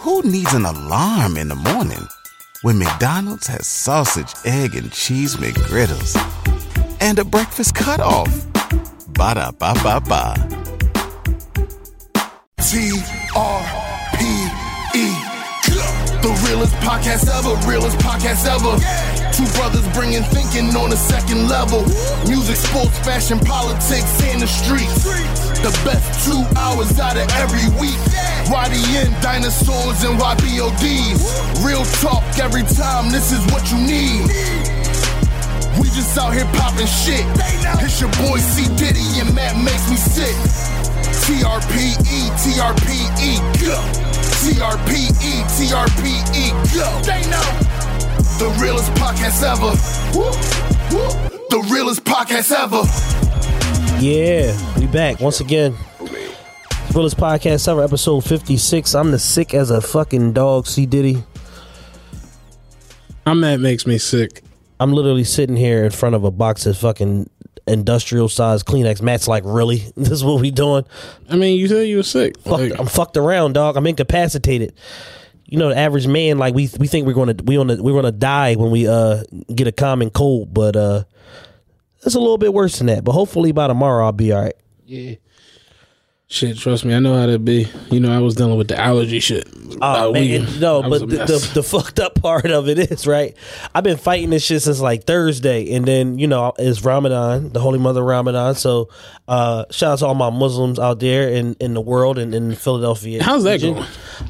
Who needs an alarm in the morning when McDonald's has sausage, egg, and cheese McGriddles and a breakfast cutoff? Ba-da-ba-ba-ba. T-R-P-E. The realest podcast ever, realest podcast ever. Yeah. Two brothers bringing thinking on a second level. Woo. Music, sports, fashion, politics, and the streets. The best 2 hours out of every week. Yeah. YDN, dinosaurs, and YBODs. Woo. Real talk every time, this is what you need. We just out here popping shit. It's your boy C Diddy and Matt makes me sick. TRPE, TRPE, go. TRPE, TRPE, go. They know. The realest podcast ever. Woo, woo. The realest podcast ever. Yeah, we back once again. The realest podcast ever, episode 56. I'm the sick as a fucking dog, C Diddy. I'm Matt makes me sick. I'm literally sitting here in front of a box of fucking industrial size Kleenex. Matt's like, really? This is what we doing? I mean, you said you were sick. I'm fucked around, dog. I'm incapacitated. You know, the average man, like we think we're gonna die when we get a common cold, but it's a little bit worse than that. But hopefully by tomorrow I'll be all right. Yeah. Shit, trust me, I know how that be. You know, I was dealing with the allergy shit. Oh, man, no, but the fucked up part of it is, right, I've been fighting this shit since like Thursday, and then, you know, it's Ramadan, the Holy Mother Ramadan, so shout out to all my Muslims out there in the world and in Philadelphia. How's that region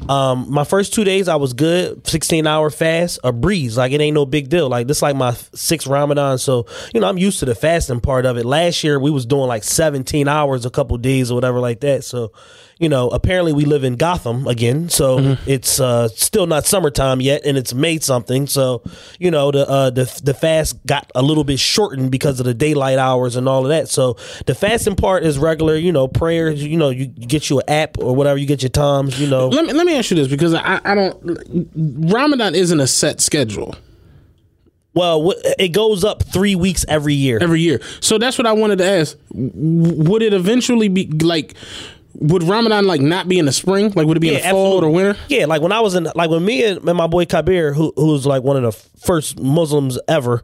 going? My first 2 days, I was good, 16-hour fast, a breeze, like it ain't no big deal. Like, this like my sixth Ramadan, so, you know, I'm used to the fasting part of it. Last year, we was doing like 17 hours a couple days or whatever like that. So, you know, apparently we live in Gotham again, so it's still not summertime yet, and it's May something. So, you know, the fast got a little bit shortened because of the daylight hours and all of that. So the fasting part is regular, you know, prayers. You know, you get you an app or whatever, you get your times. You know, let me ask you this, because I don't. Ramadan isn't a set schedule. Well, it goes up 3 weeks every year. Every year. So that's what I wanted to ask. Would it eventually be like, would Ramadan like not be in the spring? Like, would it be in the fall or winter? Yeah, like when I was in, like when me and my boy Kabir, who's like one of the first Muslims ever,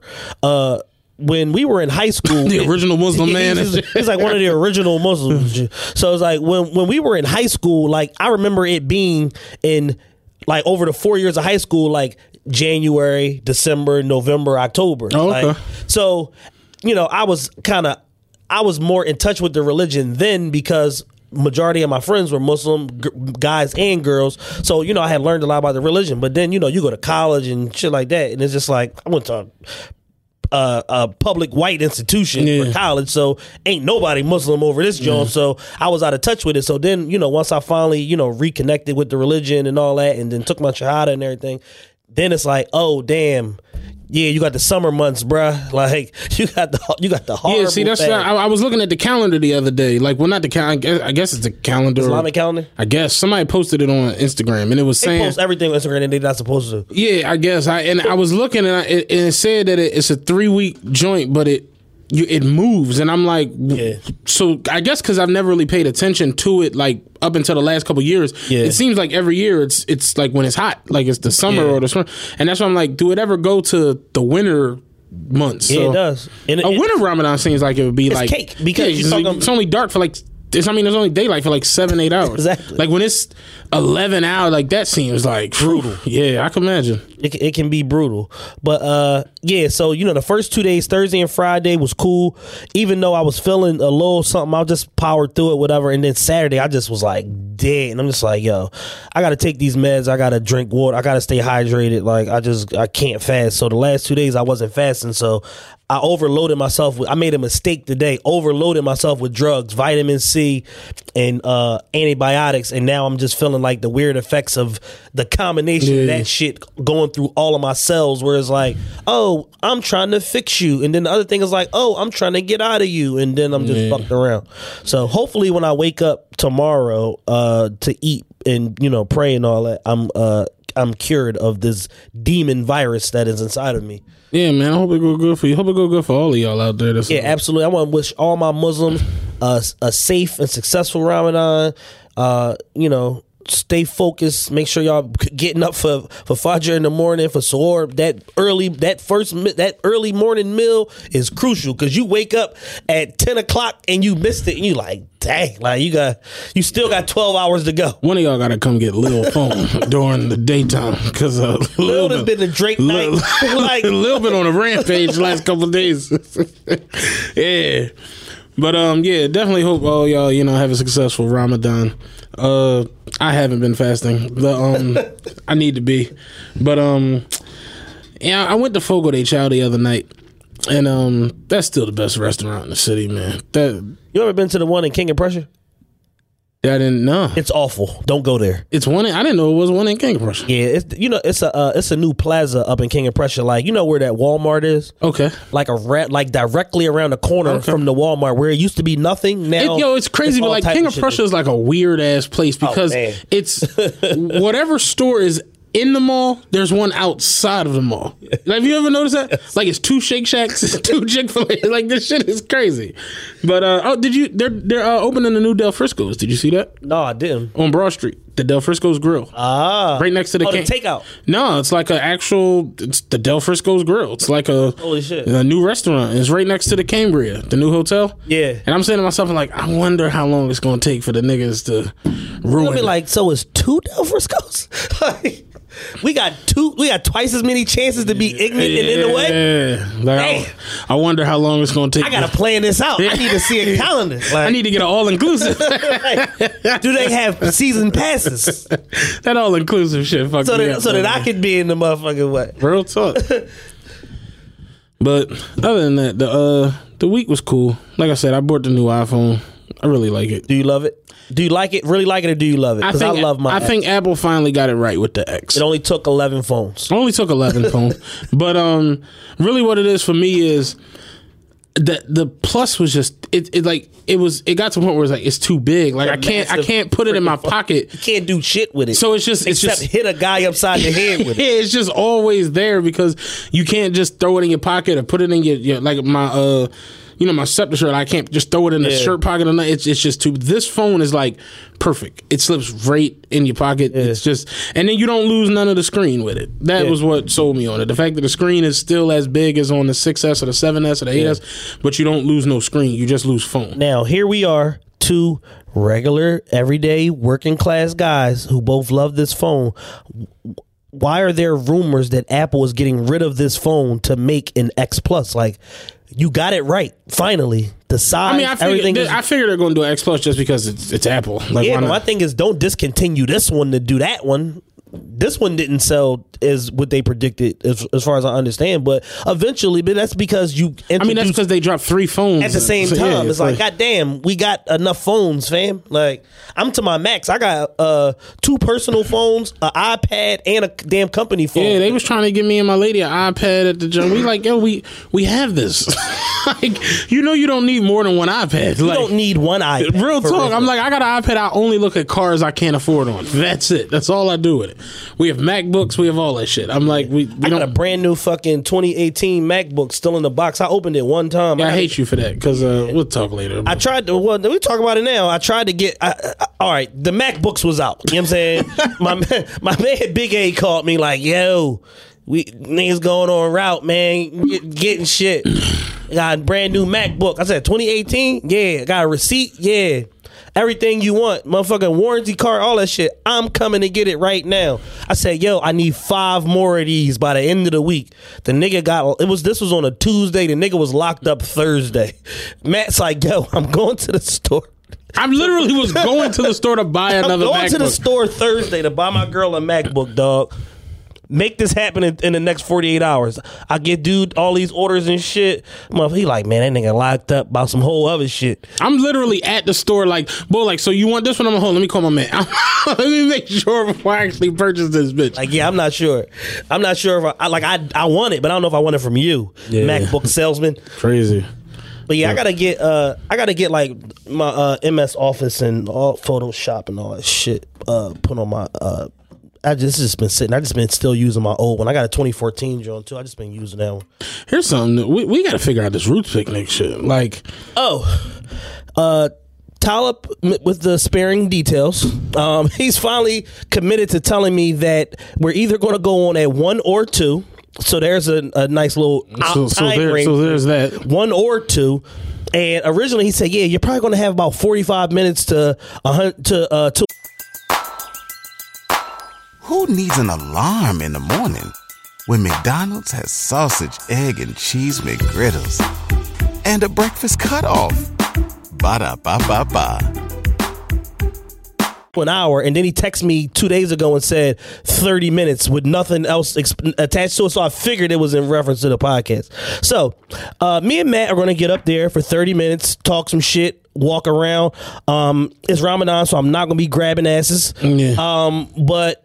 when we were in high school, the original Muslim man, he's like one of the original Muslims. So it's like when we were in high school, like I remember it being in like over the 4 years of high school, like January, December, November, October. Oh, okay. Like, so, you know, I was more in touch with the religion then, because majority of my friends were Muslim, guys and girls. So, you know, I had learned a lot about the religion. But then, you know, you go to college and shit like that, and it's just like, I went to a public white institution for college, so ain't nobody Muslim over this joint. So I was out of touch with it. So then, you know, once I finally, you know, reconnected with the religion and all that, and then took my shahada and everything, then it's like, oh damn, yeah, you got the summer months, bruh. Like you got the horrible. Yeah, see, that's what I was looking at the calendar the other day. Like, well, not the calendar. I guess it's the calendar, Islamic calendar. I guess somebody posted it on Instagram, and it was saying they post everything on Instagram, and they're not supposed to. Yeah, I guess. I was looking, and it said that it's a 3 week joint, but it moves, and I'm like, yeah. So I guess because I've never really paid attention to it, like up until the last couple of years, it seems like every year it's like when it's hot, like it's the summer or the spring, and that's why I'm like, do it ever go to the winter months? Yeah, so it does. And a winter Ramadan seems like it would be like cake, because it's only dark for like. I mean, there's only daylight for like 7-8 hours. Exactly. Like when it's 11 hours, like that seems like brutal. Yeah, I can imagine. It can be brutal, but yeah. So, you know, the first 2 days, Thursday and Friday, was cool. Even though I was feeling a little something, I just powered through it, whatever. And then Saturday, I just was like dead, and I'm just like, yo, I gotta take these meds. I gotta drink water. I gotta stay hydrated. Like I can't fast. So the last 2 days, I wasn't fasting. So I overloaded myself with, I made a mistake today, overloaded myself with drugs, vitamin C, and antibiotics, and now I'm just feeling like the weird effects of the combination of that shit going through all of my cells, where it's like, oh, I'm trying to fix you, and then the other thing is like, oh, I'm trying to get out of you, and then I'm just fucked around. So hopefully when I wake up tomorrow to eat and, you know, pray and all that, I'm cured of this demon virus that is inside of me. Yeah, man, I hope it go good for you. Hope it go good for all of y'all out there. That's absolutely. I want to wish all my Muslims a safe and successful Ramadan. You know, stay focused. Make sure y'all getting up for Fajr in the morning for Sahur. That early morning meal is crucial, because you wake up at 10 o'clock and you missed it and you like, dang, like you still got 12 hours to go. One of y'all gotta come get Lil Pump during the daytime, because a little bit of Drake night, like a little bit on a rampage the last couple of days. Yeah. But yeah, definitely hope all y'all, have a successful Ramadan. I haven't been fasting. I need to be. But I went to Fogo de Chao the other night, and that's still the best restaurant in the city, man. You ever been to the one in King of Prussia? I didn't know. It's awful. Don't go there. I didn't know it was one in King of Prussia. Yeah, it's a new plaza up in King of Prussia, like where that Walmart is. Okay. Like directly around the corner from the Walmart where it used to be nothing. Now it's crazy, but like King of Prussia is like a weird ass place, because it's whatever store is in the mall, there's one outside of the mall. Have you ever noticed that? Like, it's two Shake Shacks, it's two Chick-fil-A. Like, this shit is crazy. But they're opening the new Del Frisco's. Did you see that? No, I didn't. On Broad Street, the Del Frisco's Grill. Ah, right next to the takeout. No, it's like an actual. It's the Del Frisco's Grill. It's like a holy shit, a new restaurant. It's right next to the Cambria, the new hotel. Yeah. And I'm saying to myself, I'm like, I wonder how long it's gonna take for the niggas to ruin. So it's two Del Frisco's. We got twice as many chances to be ignorant and in the way. Like, I wonder how long it's gonna take. I gotta plan this out. I need to see a calendar. Like, I need to get an all inclusive. Like, do they have season passes? That all inclusive shit fucked me up, that I could be in the motherfucking way. Real talk. But other than that, the week was cool. Like I said, I bought the new iPhone. I really like it. Do you love it? Do you like it? Really like it, or do you love it? Because I love my. I think Apple finally got it right with the X. It only took 11 phones. But really, what it is for me is that the Plus was just it got to a point where it's like it's too big. Like I can't put it in my pocket. You can't do shit with it. So it's just hit a guy upside the head with it. Yeah, it's just always there, because you can't just throw it in your pocket or put it in your like my. My Scepter shirt, I can't just throw it in the shirt pocket or nothing. It's just too. This phone is like perfect. It slips right in your pocket. Yeah. It's just, and then you don't lose none of the screen with it. That was what sold me on it. The fact that the screen is still as big as on the 6S or the 7S or the 8S, but you don't lose no screen. You just lose phone. Now, here we are, two regular, everyday, working class guys who both love this phone. Why are there rumors that Apple is getting rid of this phone to make an X Plus? Like, you got it right, finally. The size, I figure they're going to do an X Plus just because it's Apple. Like, my thing is, don't discontinue this one to do that one. This one didn't sell as what they predicted, as far as I understand. But eventually, that's because that's because they dropped three phones at the same time. Yeah, it's like, goddamn, we got enough phones, fam. Like, I'm to my max. I got two personal phones, an iPad, and a damn company phone. Yeah, they was trying to give me and my lady an iPad at the gym. We like, yo, we have this. Like, you don't need more than one iPad. You don't need one iPad. Real talk. I'm like, I got an iPad. I only look at cars I can't afford on. That's it. That's all I do with it. We have MacBooks. We have all that shit. I'm like, I got a brand new fucking 2018 MacBook still in the box. I opened it one time. Yeah, I hate you for that, because we'll talk later. I tried to. Well, we talk about it now. I tried to get. All right, the MacBooks was out. You know what I'm saying? my man Big A called me like, yo, we niggas going on route, man, getting shit. Got a brand new MacBook. I said 2018. Yeah, got a receipt. Yeah. Everything you want, motherfucking warranty card, all that shit. I'm coming to get it right now. I said, yo, I need 5 more of these by the end of the week. The nigga got this was on a Tuesday. The nigga was locked up Thursday. Matt's like, yo, I'm going to the store. I literally was going to the store to buy another MacBook. I'm going to the store Thursday to buy my girl a MacBook, dog. Make this happen in the next 48 hours. I get dude all these orders and shit. He like, man, that nigga locked up about some whole other shit. I'm literally at the store like, boy, like, so you want this one? I'm like, hold on, let me call my man. Let me make sure before I actually purchase this bitch. Like, yeah, I'm not sure if I want it, but I don't know if I want it from you, MacBook salesman. Crazy. But yeah, I gotta get like my MS Office and all Photoshop and all that shit put on my. I just been still using my old one. I got a 2014 joint too. I just been using that one. Here's something. We got to figure out this Roots Picnic shit. Like, Talib, with the sparing details, he's finally committed to telling me that we're either going to go on at 1 or 2. So there's a nice little time range. So there's that 1 or 2. And originally he said, yeah, you're probably going to have about 45 minutes to 100 to 2. Who needs an alarm in the morning when McDonald's has sausage, egg, and cheese McGriddles and a breakfast cutoff? Ba-da-ba-ba-ba. 1 hour, and then he texted me 2 days ago and said 30 minutes with nothing else attached to it, so I figured it was in reference to the podcast. So, me and Matt are going to get up there for 30 minutes, talk some shit, walk around. It's Ramadan, so I'm not going to be grabbing asses. Yeah. But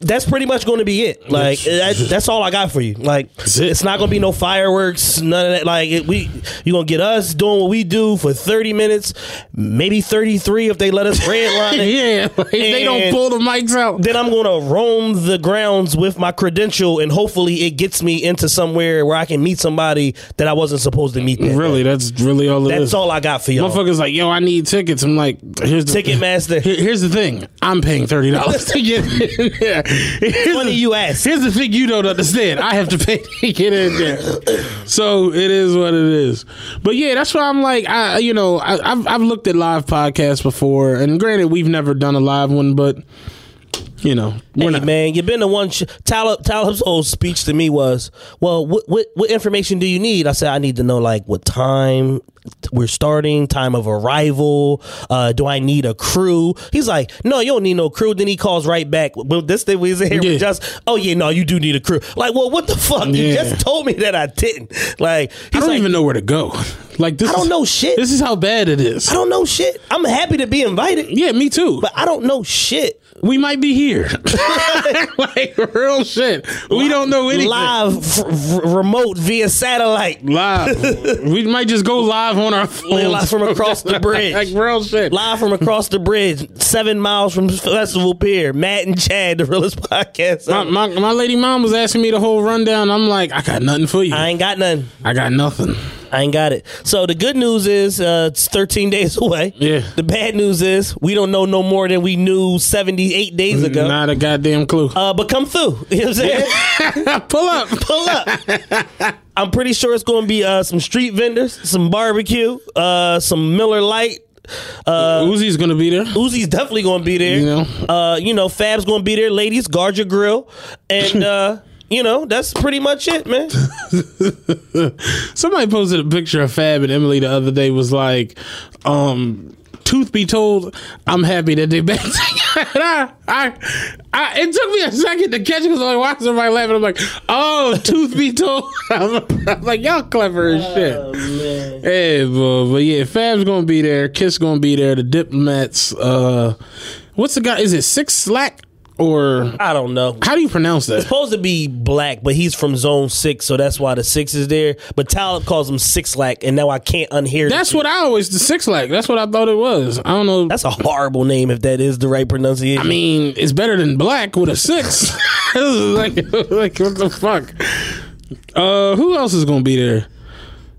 that's pretty much going to be it. Like that's all I got for you. Like it's not going to be no fireworks, none of that. Like you're going to get us doing what we do for 30 minutes, maybe 33 if they let us redline it. Yeah, if they don't pull the mics out. Then I'm going to roam the grounds with my credential, and hopefully it gets me into somewhere where I can meet somebody that I wasn't supposed to meet. That's really all it is. That's all I got for y'all. Motherfuckers like, yo, I need tickets. I'm like, here's the Ticketmaster. Here's the thing. I'm paying $30 to get in. Yeah. Here's the thing you don't understand. I have to pay to get in there. So it is what it is. But yeah, that's why I'm like, I've looked at live podcasts before, and granted, we've never done a live one, but you know, man, you've been the one. Talib's old speech to me was, "Well, what information do you need?" I said, "I need to know like what time we're starting, time of arrival. Do I need a crew?" He's like, "No, you don't need no crew." Then he calls right back. Well, this thing we here yeah. just. Oh yeah, no, you do need a crew. Like, well, what the fuck? Yeah. You just told me that I didn't. Like, I don't even know where to go. Like, this I don't know shit. This is how bad it is. I don't know shit. I'm happy to be invited. Yeah, me too. But I don't know shit. We might be here. Like, real shit. We don't know anything. Live, remote, via satellite. Live. We might just go live on our phones. Live from across the bridge. Like, real shit. Live from across the bridge, 7 miles from Festival Pier. Matt and Chad, the realest podcast. My lady mom was asking me the whole rundown. I'm like, I got nothing for you. I ain't got nothing. I got nothing. I ain't got it. So the good news is it's 13 days away. Yeah. The bad news is we don't know no more than we knew 78 days ago. Not a goddamn clue. But come through. You know what I'm saying? Yeah. Pull up. I'm pretty sure it's going to be some street vendors, some barbecue, some Miller Lite. Uzi's gonna be there. Uzi's definitely gonna be there. Fab's gonna be there. Ladies, guard your grill. And that's pretty much it, man. Somebody posted a picture of Fab and Emily the other day, was like, truth be told, I'm happy that they back together. I it took me a second to catch it because I watched somebody laughing. I'm like, oh, truth be told. I'm like, y'all clever as shit. Man. Hey, but yeah, Fab's gonna be there. Kiss gonna be there. The Diplomats. What's the guy? Is it 6LACK? Or I don't know. How do you pronounce that? It's supposed to be Black, but he's from Zone 6, so that's why the 6 is there. But Talib calls him 6LACK, and now I can't unhear. That's what I always, the 6LACK. That's what I thought it was. I don't know. That's a horrible name if that is the right pronunciation. I mean, it's better than Black with a 6. like what the fuck? Who else is gonna be there?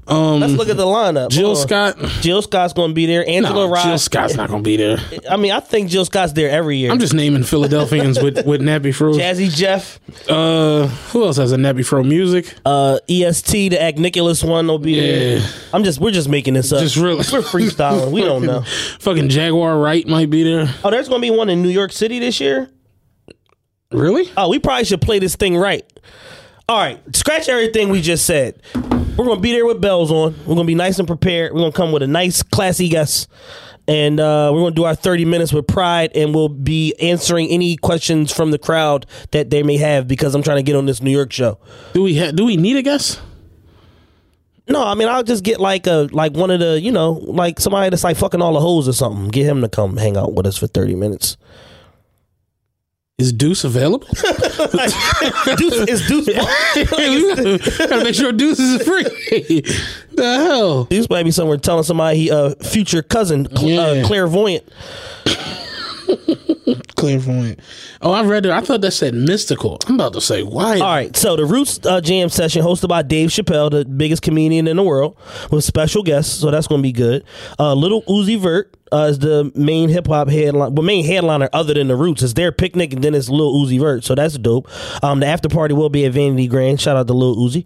Let's look at the lineup. Jill Scott's going to be there. Angela, Ross. Jill Scott's not going to be there. I mean, I think Jill Scott's there every year. I'm just naming Philadelphians with Nappy Fro. Jazzy Jeff. Who else has a Nappy Fro music? EST, the Act Nicholas one will be there. We're just making this up. Just really, we're freestyling. We don't know. Fucking Jaguar Wright might be there. Oh, there's going to be one in New York City this year. Really? Oh, we probably should play this thing right. All right, scratch everything we just said. We're going to be there with bells on. We're going to be nice and prepared. We're going to come with a nice, classy guest. And we're going to do our 30 minutes with pride, and we'll be answering any questions from the crowd that they may have, because I'm trying to get on this New York show. Do we need a guest? No, I mean, I'll just get like one of the, like somebody that's like fucking all the hoes or something. Get him to come hang out with us for 30 minutes. Is Deuce available? Deuce gotta make sure Deuce is free. The hell, Deuce might be somewhere telling somebody he future cousin clairvoyant. Clairvoyant. Oh, I read it. I thought that said mystical. I'm about to say why. Alright, so the Roots Jam Session, hosted by Dave Chappelle, the biggest comedian in the world, with special guests. So that's going to be good. Lil Uzi Vert, is the main hip hop headline, well, main headliner other than the Roots. It's their picnic, and then it's Lil Uzi Vert, so that's dope. The after party will be at Vanity Grand. Shout out to Lil Uzi.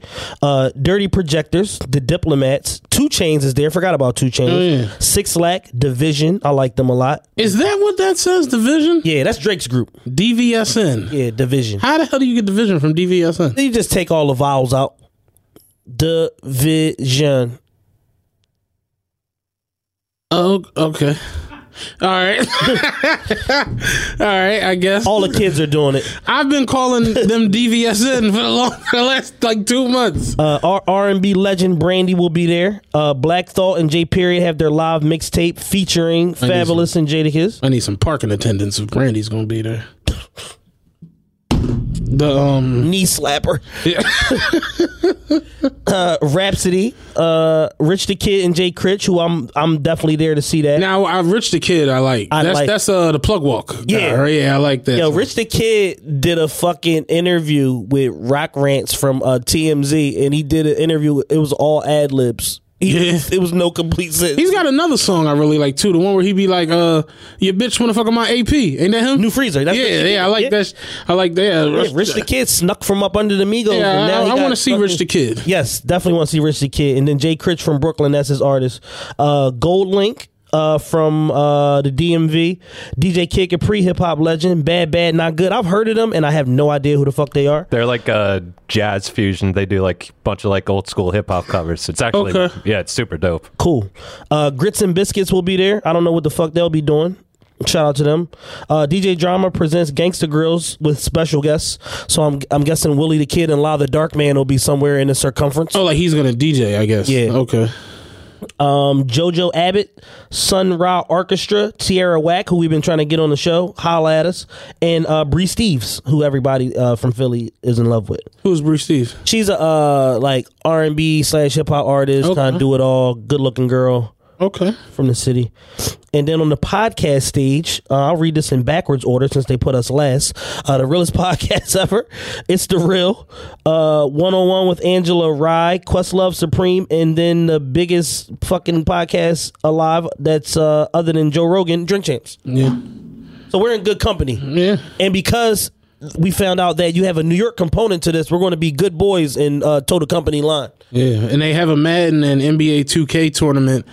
Dirty Projectors, The Diplomats, 2 Chainz is there. Forgot about 2 Chainz. 6LACK, Division. I like them a lot. Is that what that says? Division? Yeah, that's Drake's group. DVSN. Yeah, Division. How the hell do you get Division from DVSN? You just take all the vowels out. Division. Oh, okay. All right. All right, I guess. All the kids are doing it. I've been calling them DVSN for the last, 2 months. Our R&B legend Brandy will be there. Black Thought and Jay Period have their live mixtape featuring Fabulous and Jay the Kiss. I need some parking attendance if Brandy's going to be there. The knee slapper. Yeah. Rhapsody, Rich the Kid and Jay Critch, who I'm definitely there to see that. Now, Rich the Kid, that's the plug walk. Yeah, guy, right? Yeah, I like that. Yo, Rich the Kid did a fucking interview with Rock Rants from TMZ, and he did an interview. It was all ad libs. It was no complete sense. He's got another song I really like too. The one where he be like, your bitch wanna fuck on my AP. Ain't that him? New Freezer. That's that. I like that. Yeah, Rich the Kid snuck from up under the Migos. Yeah, and now I wanna see Rich the Kid. Yes, definitely wanna see Rich the Kid. And then Jay Critch from Brooklyn, that's his artist. Gold Link from the DMV. DJ Kid Capri, hip hop legend. Bad Not Good. I've heard of them and I have no idea who the fuck they are. They're like a jazz fusion. They do like a bunch of like old school hip hop covers. It's actually it's super dope. Cool. Grits and Biscuits will be there. I don't know what the fuck they'll be doing. Shout out to them. DJ Drama presents Gangsta Grills with special guests. So I'm guessing Willie the Kid and La the Dark Man will be somewhere in the circumference. Oh, like he's gonna DJ, I guess. Yeah. Okay. Jojo Abbott, Sun Ra Orchestra, Tierra Whack, who we've been trying to get on the show, holla at us, and Bree Steves, who everybody from Philly is in love with. Who's Bree Steves? She's a R&B / hip hop artist, kind of do it all, good looking girl. Okay. From the city. And then on the podcast stage, I'll read this in backwards order since they put us last. The realest podcast ever. It's The Real. 101 with Angela, Rye, Questlove, Supreme, and then the biggest fucking podcast alive that's other than Joe Rogan, Drink Champs. Yeah. So we're in good company. Yeah. And because we found out that you have a New York component to this, we're going to be good boys and toe the company line. Yeah, and they have a Madden and NBA 2K tournament.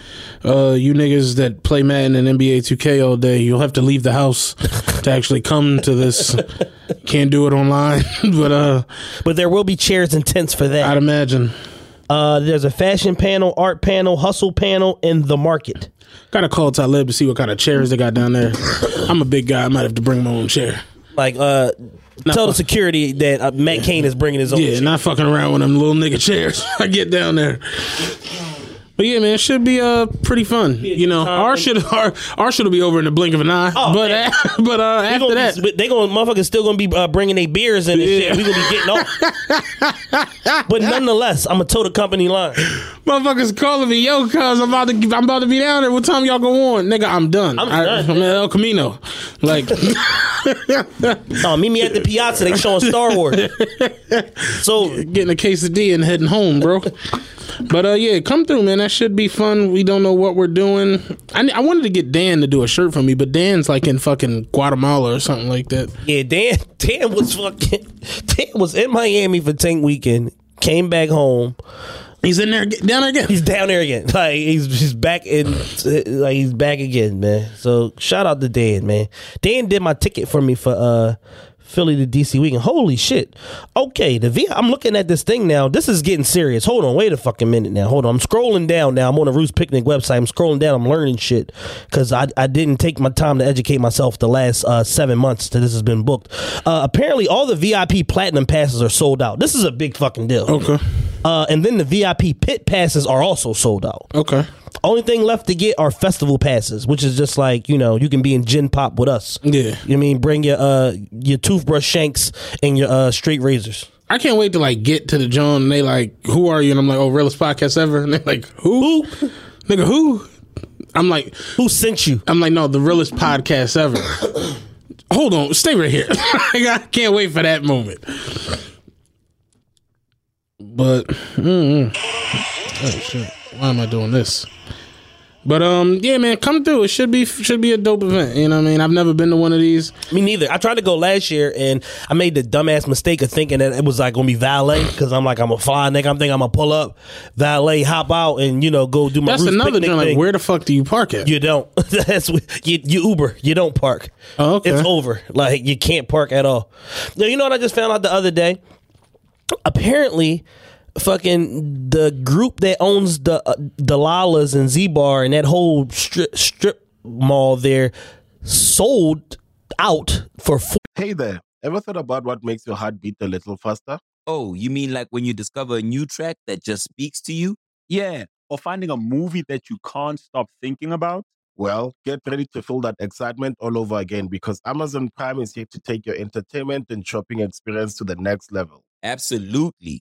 You niggas that play Madden and NBA 2K all day, you'll have to leave the house to actually come to this. Can't do it online. But there will be chairs and tents for that, I'd imagine. There's a fashion panel, art panel, hustle panel, and the market. Gotta call Talib to see what kind of chairs they got down there. I'm a big guy, I might have to bring my own chair. Tell the security that Matt Cain is bringing his own chair. Not fucking around with them little nigga chairs. I get down there. But yeah, man, it should be pretty fun. You know, our shit'll be over in the blink of an eye. Oh, but after that, motherfuckers still gonna be bringing their beers in and shit. We gonna be getting off. But nonetheless, I'm a toe the company line. Motherfuckers calling me, yo, cuz I'm about to be down there. What time y'all go on, nigga? I'm done. I'm at El Camino. Meet me at the Piazza. They showing Star Wars. So getting a quesadilla and heading home, bro. But come through, man. That should be fun. We don't know what we're doing. I wanted to get Dan to do a shirt for me, but Dan's like in fucking Guatemala or something like that. Yeah, Dan was in Miami for Tank Weekend. Came back home. He's in there down there again. He's down there again. He's back in. He's back again, man. So shout out to Dan, man. Dan did my ticket for me for Philly to DC weekend. Holy shit. Okay, I'm looking at this thing now. This is getting serious. Hold on. Wait a fucking minute now. Hold on. I'm scrolling down now. I'm on the Roots Picnic website. I'm scrolling down. I'm learning shit because I didn't take my time to educate myself the last 7 months that this has been booked. Apparently, all the VIP Platinum passes are sold out. This is a big fucking deal. Okay. And then the VIP pit passes are also sold out. Okay. Only thing left to get are festival passes, which is just like, you know, you can be in gin pop with us. Yeah. You know what I mean? Bring your toothbrush shanks and your straight razors. I can't wait to get to the John and they who are you? And I'm like, oh, realest podcast ever. And they're like, who? Nigga, who? I'm like, who sent you? I'm like, no, the realest podcast ever. Hold on. Stay right here. I can't wait for that moment. But, oh shit. Why am I doing this? But yeah, man, come through. It should be a dope event. You know what I mean? I've never been to one of these. Me neither. I tried to go last year and I made the dumbass mistake of thinking that it was like gonna be valet, because I'm like, I'm a fly nigga. I'm thinking I'm gonna pull up, valet, hop out, and you know, go do my. That's Roots another thing. Like, where the fuck do you park at? You don't. That's you Uber. You don't park. Oh, okay. It's over. Like you can't park at all. Now, you know what I just found out the other day? Apparently. Fucking the group that owns the Delala's and Z-Bar and that whole strip mall there sold out for. Hey there, ever thought about what makes your heart beat a little faster? Oh, you mean like when you discover a new track that just speaks to you? Yeah, or finding a movie that you can't stop thinking about? Well, get ready to feel that excitement all over again, because Amazon Prime is here to take your entertainment and shopping experience to the next level. Absolutely.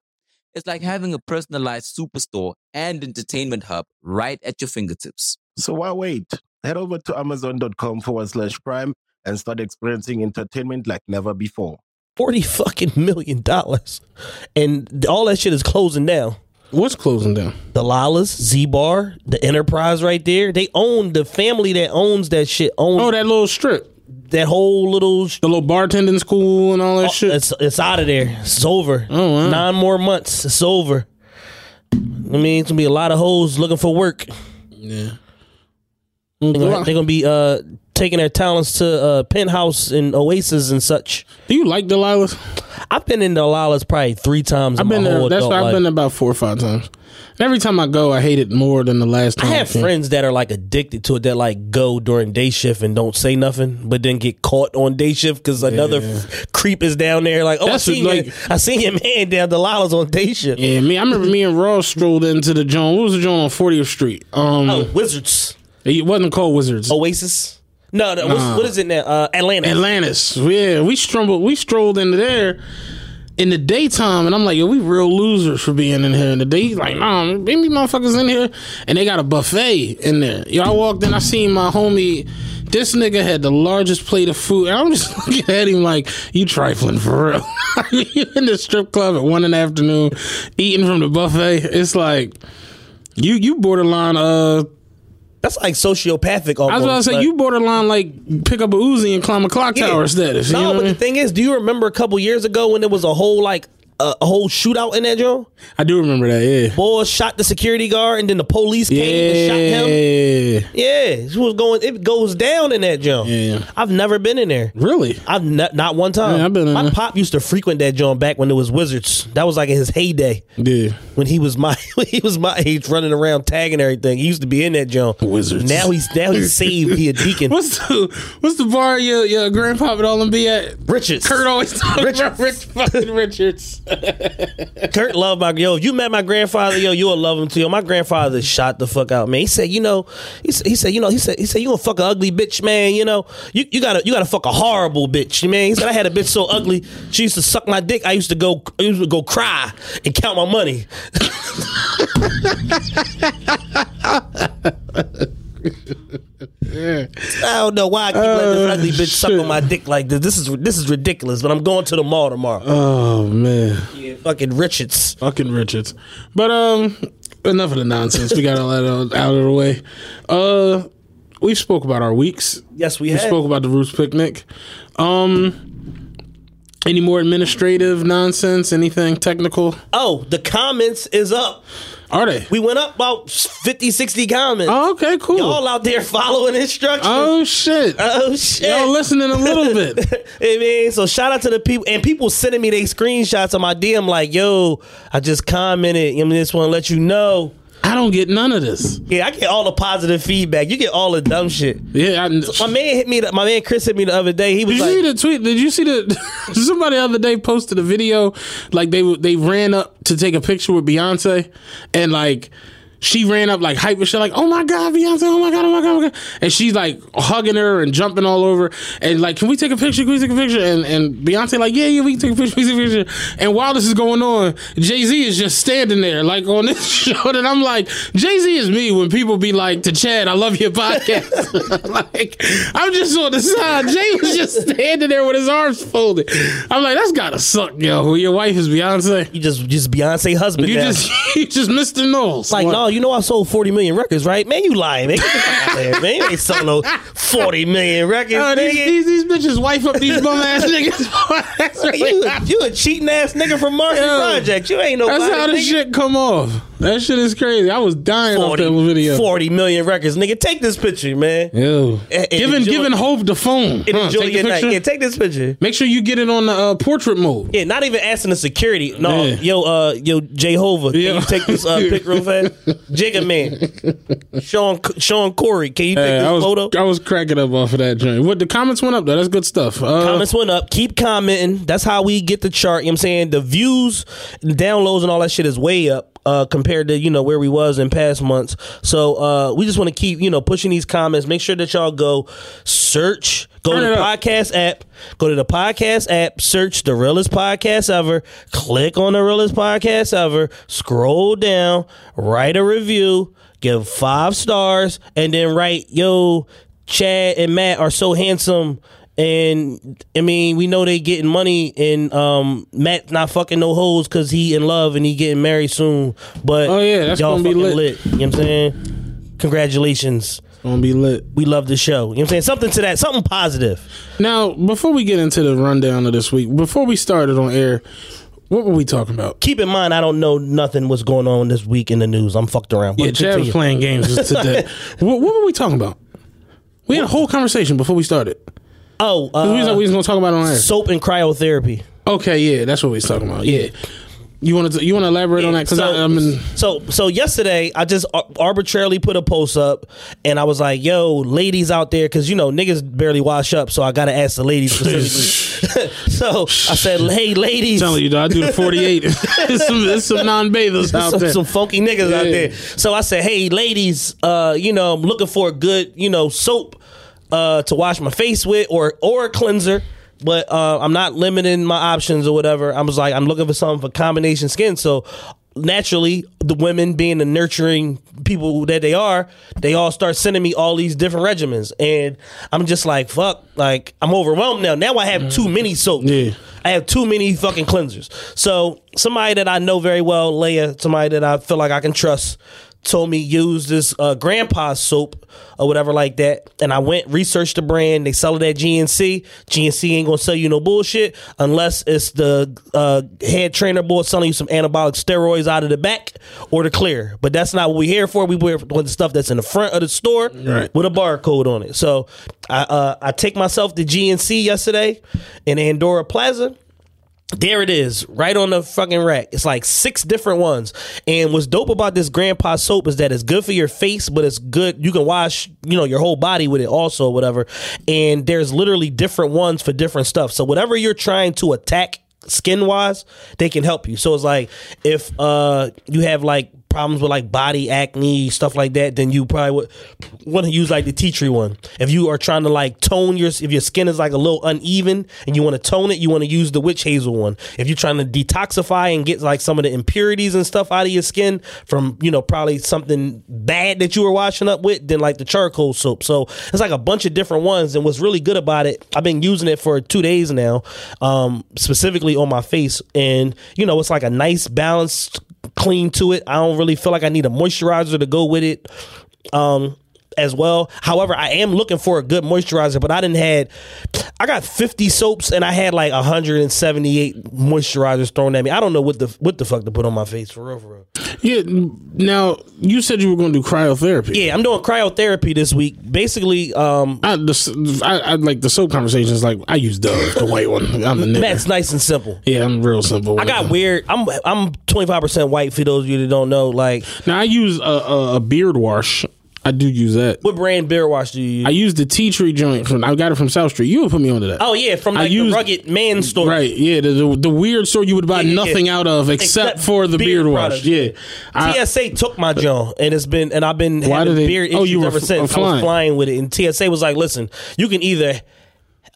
It's like having a personalized superstore and entertainment hub right at your fingertips. So why wait? Head over to Amazon.com/Prime and start experiencing entertainment like never before. $40 million. And all that shit is closing down. What's closing down? The Lala's, Z-Bar, the Enterprise right there. They own, the family that owns that shit. Oh, that little strip. That whole little... The little bartending school and all that shit? It's out of there. It's over. Oh, wow. 9 more months. It's over. I mean, it's going to be a lot of hoes looking for work. Yeah. They're going to be taking their talents to Penthouse and Oasis and such. Do you like Delilah's? I've been in Delilah's probably 3 times in my whole adult life. That's why I've been about 4 or 5 times. And every time I go, I hate it more than the last time. I have friends that are like addicted to it, that like go during day shift and don't say nothing, but then get caught on day shift because another creep is down there. Like, oh, I seen your man down the Lala's on day shift. Yeah, I remember me and Ross strolled into the joint. What was the joint on 40th Street? Wizards. It wasn't called Wizards. Oasis. No. What is it now? Atlantis. Atlantis. Yeah, we strolled into there. In the daytime, and I'm like, yo, we real losers for being in here in the day. He's like, nah, maybe motherfuckers in here. And they got a buffet in there. Yo, I walked in, I seen my homie. This nigga had the largest plate of food. And I'm just looking at him like, you trifling for real. You in the strip club at 1 PM, eating from the buffet. It's like, you borderline, that's like sociopathic almost. I was about to say, you borderline like pick up a Uzi and climb a clock tower status. No, but the thing is, do you remember a couple years ago when there was a whole like a whole shootout in that joint? I do remember that, yeah. Boys shot the security guard and then the police came and shot him. Yeah. It goes down in that joint. Yeah. I've never been in there. Really? I've not one time. Yeah, I've been in there. My pop used to frequent that joint back when it was Wizards. That was like in his heyday. Yeah. When he was my age, running around tagging everything. He used to be in that joint. Wizards. Now he's saved. He a deacon. What's the bar your grandpa would all them be at? Richards. Kurt always talking about fucking Richards. Kurt loved you met my grandfather, you'll love him too. My grandfather shot the fuck out, man. He said, you gonna fuck an ugly bitch, man. You gotta fuck a horrible bitch, man. He said, I had a bitch so ugly, she used to suck my dick. I used to go cry and count my money. Yeah. I don't know why I keep letting this ugly bitch suck on my dick like this. This is ridiculous. But I'm going to the mall tomorrow. Oh man, yeah, fucking Richards. But enough of the nonsense. We got all that out of the way. We spoke about our weeks. Yes, we spoke about the Roots Picnic. Any more administrative nonsense? Anything technical? Oh, the comments is up. Are they? We went up about 50, 60 comments. Oh, okay, cool. Y'all out there following instructions. Oh, shit. Y'all listening a little bit. I mean, so shout out to the people. And people sending me their screenshots on my DM like, yo, I just commented. I just want to let you know. I don't get none of this. Yeah, I get all the positive feedback. You get all the dumb shit. Yeah, my man Chris hit me the other day. He was like, "Did you see the tweet? Did you see the somebody the other day posted a video like they ran up to take a picture with Beyonce and like she ran up like hype and shit, like, oh my God, Beyonce, oh my God, oh my God, oh my God. And she's like hugging her and jumping all over. And like, can we take a picture? Can we take a picture? And Beyonce like, yeah, yeah, we can take a picture, we can take a picture. And while this is going on, Jay-Z is just standing there, like on this show. And I'm like, Jay-Z is me when people be like to Chad, I love your podcast. Like, I'm just on the side. Jay was just standing there with his arms folded. I'm like, that's gotta suck, yo. Your wife is Beyonce. You just Beyonce husband. You just Mr. Knowles. Like, no, you know I sold 40 million records, right? Man, you lying, man. Man, you ain't selling no 40 million records. Oh, these bitches wife up these bum ass niggas. You a cheating ass nigga from Marcy Project. You ain't nobody. That's how this shit come off. That shit is crazy. I was dying off that video. 40 million records, nigga. Take this picture, man. Ew. Giving Hove the phone. Enjoy your night. Yeah, take this picture. Make sure you get it on the portrait mode. Yeah, not even asking the security. No, yeah. Yo, Jehovah, can you take this pic real fast? Jigga man, Sean Corey, can you take this photo? I was cracking up off of that joint. What, the comments went up though. That's good stuff. Comments went up. Keep commenting. That's how we get the chart. You know what I'm saying? The views, downloads, and all that shit is way up. Compared to, you know, where we was in past months. So we just want to keep, you know, pushing these comments. Make sure that y'all go search, go to the podcast app, search The Realest Podcast Ever, click on The Realest Podcast Ever, scroll down, write a review, give 5 stars, and then write, yo, Chad and Matt are so handsome. And I mean, we know they getting money, and Matt not fucking no hoes because he in love and he getting married soon. But oh yeah, that's y'all gonna be lit. You know what I'm saying? Congratulations. It's gonna be lit. We love the show. You know what I'm saying? Something to that, something positive. Now, before we get into the rundown of this week, before we started on air, what were we talking about? Keep in mind, I don't know nothing what's going on this week in the news. I'm fucked around. Yeah, Chad was playing games today. What were we talking about? We had a whole conversation before we started. Oh, we was gonna talk about it on air. Soap and cryotherapy. Okay, yeah, that's what we was talking about. Yeah, you want to elaborate on that? Because so yesterday I just arbitrarily put a post up, and I was like, "Yo, ladies out there," because you know niggas barely wash up, so I gotta ask the ladies specifically. So I said, "Hey, ladies," I'm telling you, I do the 48. there's some non-bathers out there, some funky niggas out there. So I said, "Hey, ladies, I'm looking for a good, soap." To wash my face with or a cleanser, but I'm not limiting my options or whatever. I was like, I'm looking for something for combination skin. So naturally, the women being the nurturing people that they are, they all start sending me all these different regimens, and I'm just like, fuck, like I'm overwhelmed now. Now I have too many soaps. Yeah. I have too many fucking cleansers. So somebody that I know very well, Leia, somebody that I feel like I can trust, told me use this grandpa soap or whatever like that. And I went, researched the brand. They sell it at GNC. GNC ain't going to sell you no bullshit unless it's the head trainer boy selling you some anabolic steroids out of the back or the clear. But that's not what we're here for. We're here for the stuff that's in the front of the store with a barcode on it. So I take myself to GNC yesterday in Andorra Plaza. There it is, right on the fucking rack. It's like 6 different ones. And what's dope about this grandpa soap is that it's good for your face, but it's good. You can wash, your whole body with it also, whatever. And there's literally different ones for different stuff. So whatever you're trying to attack skin wise, they can help you. So it's like if you have like problems with like body acne, stuff like that, then you probably would want to use like the tea tree one. If you are trying to like tone if your skin is like a little uneven and you want to tone it, you want to use the witch hazel one. If you're trying to detoxify and get like some of the impurities and stuff out of your skin from, probably something bad that you were washing up with, then like the charcoal soap. So it's like a bunch of different ones. And what's really good about it, I've been using it for 2 days now, specifically on my face. And, it's like a nice balanced clean to it. I don't really feel like I need a moisturizer to go with it as well. However, I am looking for a good moisturizer, but I got 50 soaps and I had like 178 moisturizers thrown at me. I don't know what the fuck to put on my face for real. Yeah. Now you said you were going to do cryotherapy. Yeah, I'm doing cryotherapy this week. Basically, I like the soap conversations. Like I use Dove, the white one. I'm a nigga. That's nice and simple. Yeah, I'm real simple. I got weird. I'm 25% white for those of you that don't know. Like now, I use a beard wash. I do use that. What brand beer wash do you use? I use the tea tree joint from, I got it from South Street. You would put me onto that. Oh yeah, from like the Rugged Man store. Right, yeah, the weird store you would buy nothing out of except for the beard wash. Yeah, TSA took my joint, and it's been, and I've been having beard issues ever since. I was flying with it, and TSA was like, listen, you can either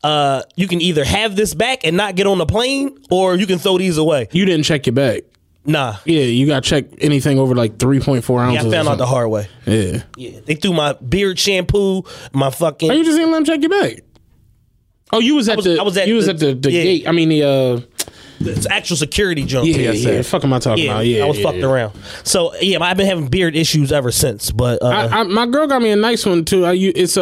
have this back and not get on the plane, or you can throw these away. You didn't check your bag. Nah. Yeah, you got to check anything over like 3.4 ounces. Yeah, I found out the hard way. Yeah. Yeah. They threw my beard shampoo, my fucking... Oh, you just didn't let them check your bag? Oh, you was at the gate. I mean, the... It's actual security jump. Yeah, yeah. Fuck am I talking about? Yeah, I was fucked around. So, yeah, I've been having beard issues ever since. But my girl got me a nice one, too. It's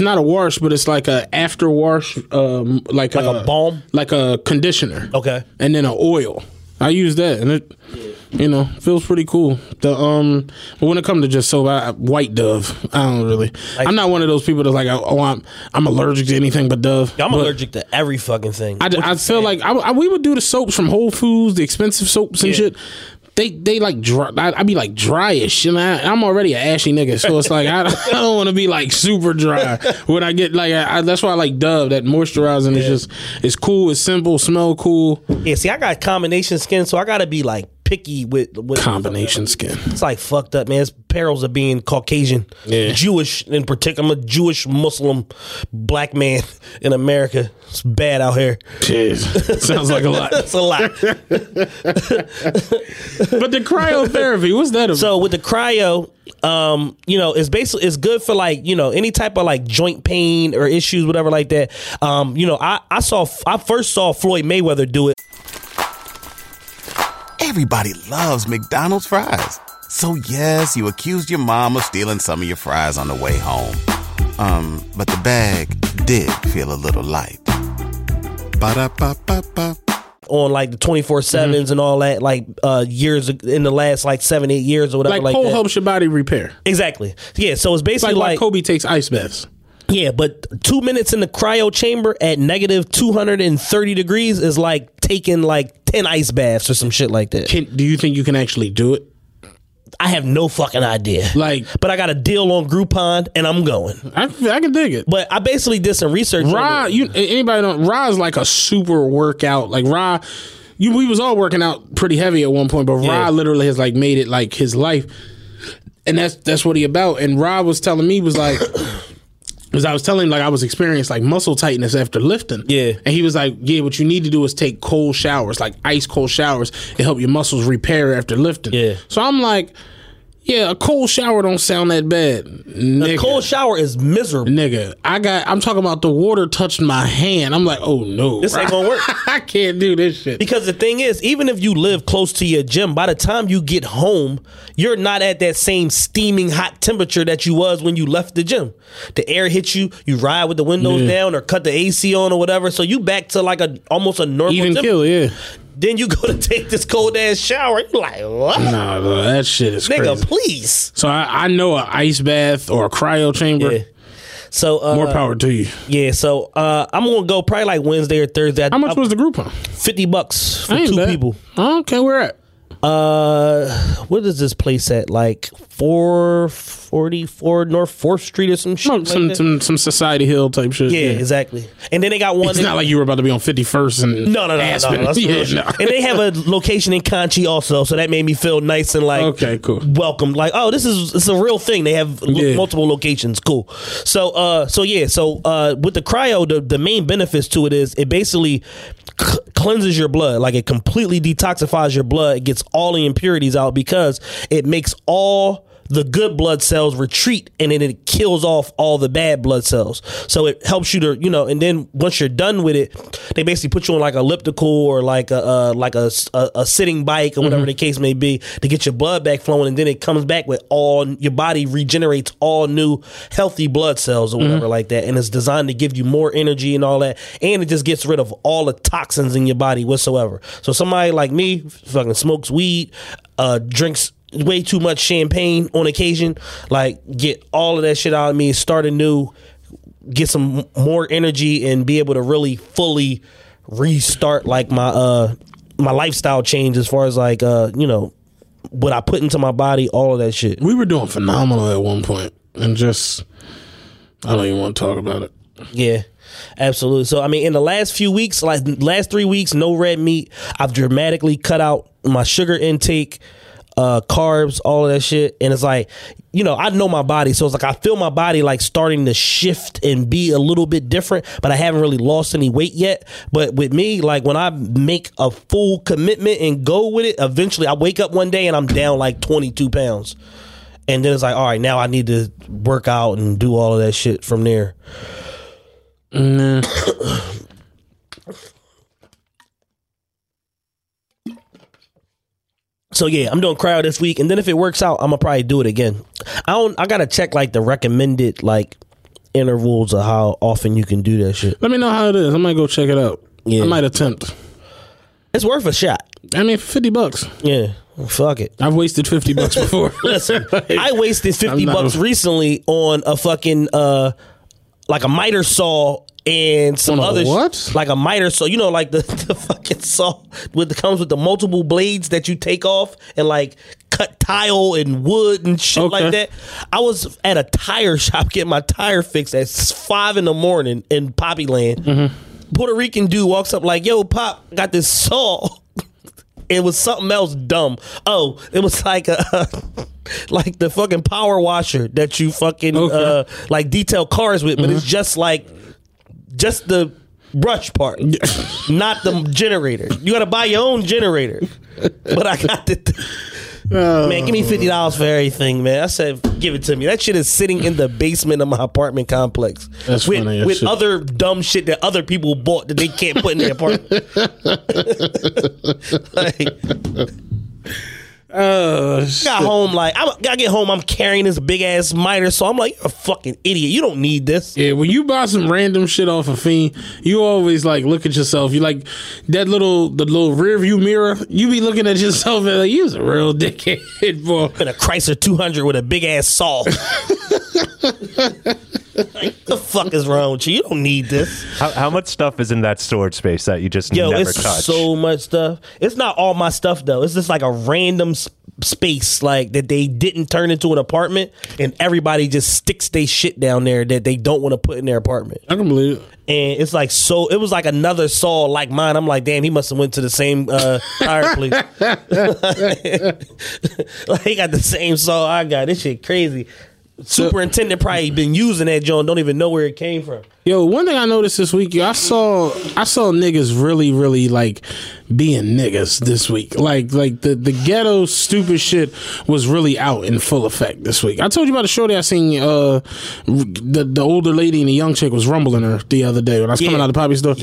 not a wash, but it's like a after wash, like a balm? Like a conditioner. Okay. And then an oil. I use that, and it, you know, feels pretty cool. But when it comes to just soap, White Dove, I don't really. I'm not one of those people that's like, oh, I'm allergic to anything but Dove. I'm allergic to every fucking thing. I feel like we would do the soaps from Whole Foods, the expensive soaps and shit. They like dry. I'd be like dry as shit. I'm already an ashy nigga, so it's like I don't want to be like super dry when I get like. That's why I like Dove. That moisturizing is just, it's cool. It's simple. Smell cool. Yeah. See, I got combination skin, so I gotta be like picky with combination skin. It's like fucked up, man. It's perils of being Caucasian, Jewish in particular. I'm a Jewish Muslim black man in America. It's bad out here. Jeez. Sounds like a lot. It's a lot. But the cryotherapy, what's that about? So with the cryo, you know, it's good for like, you know, any type of like joint pain or issues, whatever like that. You know, I first saw Floyd Mayweather do it. Everybody loves McDonald's fries. So yes, you accused your mom of stealing some of your fries on the way home. But the bag did feel a little light. Ba-da-ba-ba-ba. On like the 24/7s and all that, like years in the last like 7-8 years or whatever. Like Paul helps your body repair. Exactly. Yeah. So it's basically it's like Kobe takes ice baths. Yeah, but 2 minutes in the cryo chamber at negative 230 degrees is like taking like 10 ice baths or some shit like that. Do you think you can actually do it? I have no fucking idea. But I got a deal on Groupon and I'm going. I can dig it. But I basically did some research. Ra is like a super workout. Like Ra, we was all working out pretty heavy at one point, but Ra literally has like made it like his life, and that's what he about. And Ra was telling me was like. Because I was telling him, like, I was experiencing, like, muscle tightness after lifting. Yeah. And he was like, yeah, what you need to do is take cold showers, like ice cold showers, to help your muscles repair after lifting. Yeah. So I'm like, yeah, a cold shower don't sound that bad, nigga. A cold shower is miserable. Nigga, I'm talking about the water touched my hand. I'm like, oh, no. This ain't gonna work. I can't do this shit. Because the thing is, even if you live close to your gym, by the time you get home, you're not at that same steaming hot temperature that you was when you left the gym. The air hits you. You ride with the windows down or cut the AC on or whatever. So you back to like almost a normal temperature. Even kill, yeah. Then you go to take this cold ass shower. You're like, what? Nah, bro, that shit is crazy. Nigga, please. So I know an ice bath or a cryo chamber. Yeah. So more power to you. Yeah. So I'm gonna go probably like Wednesday or Thursday. How much was the Groupon? $50 for two people. Okay, where at? What is this place at? Like 444 North 4th Street or some shit. Some Society Hill type shit. Yeah, exactly. And then they got one. It's not like you were about to be on 51st and Aspen. No, that's no. And they have a location in Conchee also, so that made me feel nice and like okay, cool, welcome. Like, oh, it's a real thing. They have multiple locations. Cool. So, with the cryo, the main benefits to it is it basically cleanses your blood, like it completely detoxifies your blood. It gets all the impurities out because it makes all the good blood cells retreat, and then it kills off all the bad blood cells. So it helps you to, you know, and then once you're done with it, they basically put you on like an elliptical or like a sitting bike or whatever the case may be to get your blood back flowing, and then it comes back with all, your body regenerates all new healthy blood cells or whatever like that, and it's designed to give you more energy and all that, and it just gets rid of all the toxins in your body whatsoever. So somebody like me fucking smokes weed, drinks way too much champagne on occasion, like get all of that shit out of me, start anew, get some more energy, and be able to really fully restart like my lifestyle change as far as like, you know, what I put into my body, all of that shit. We were doing phenomenal at one point, and just I don't even want to talk about it. Yeah, absolutely. So I mean, in the last few weeks, like last 3 weeks, no red meat. I've dramatically cut out my sugar intake, carbs, all of that shit. And it's like, you know, I know my body, so it's like I feel my body like starting to shift and be a little bit different, but I haven't really lost any weight yet. But with me, like when I make a full commitment and go with it, eventually I wake up one day and I'm down like 22 pounds. And then it's like, all right, now I need to work out and do all of that shit from there. Nah. So yeah, I'm doing cryo this week, and then if it works out, I'm gonna probably do it again. I gotta check like the recommended like intervals of how often you can do that shit. Let me know how it is. I might go check it out. Yeah. I might attempt. It's worth a shot. I mean, $50. Yeah. Fuck it. I've wasted $50 before. Listen, like, I wasted $50 recently on a fucking like a miter saw and some other shit. Like a miter saw, you know, like the fucking saw with comes with the multiple blades that you take off and like cut tile and wood and shit like that. I was at a tire shop getting my tire fixed at 5 a.m. in Poppyland. Mm-hmm. Puerto Rican dude walks up like, "Yo, Pop, got this saw." It was something else dumb. Oh, it was like a like the fucking power washer that you fucking like detail cars with, but it's just like just the brush part, not the generator. You gotta buy your own generator. But I got the man, give me $50 for everything, man. I said, give it to me. That shit is sitting in the basement of my apartment complex. That's funny. With other dumb shit that other people bought that they can't put in their apartment. Like, got home like I get home, I'm carrying this big ass miter, so I'm like, you're a fucking idiot. You don't need this. Yeah, when you buy some random shit off of Fiend, you always like look at yourself. You like that little rear view mirror. You be looking at yourself and like, you was a real dickhead, boy. In a Chrysler 200 with a big ass saw. Like, the fuck is wrong with you? You don't need this. How much stuff is in that storage space that you just never touch? Yo, it's so much stuff. It's not all my stuff though. It's just like a random space like that they didn't turn into an apartment, and everybody just sticks their shit down there that they don't want to put in their apartment. I can believe it. And it's like, so it was like another saw like mine. I'm like, damn, he must have went to the same tire place. Like, he got the same saw I got. This shit crazy. Superintendent probably been using that joint, don't even know where it came from. Yo, one thing I noticed this week, I saw niggas really, really like being niggas this week. Like the ghetto stupid shit was really out in full effect this week. I told you about the shorty I seen. The older lady and the young chick was rumbling her the other day when I was coming out of the Poppy store.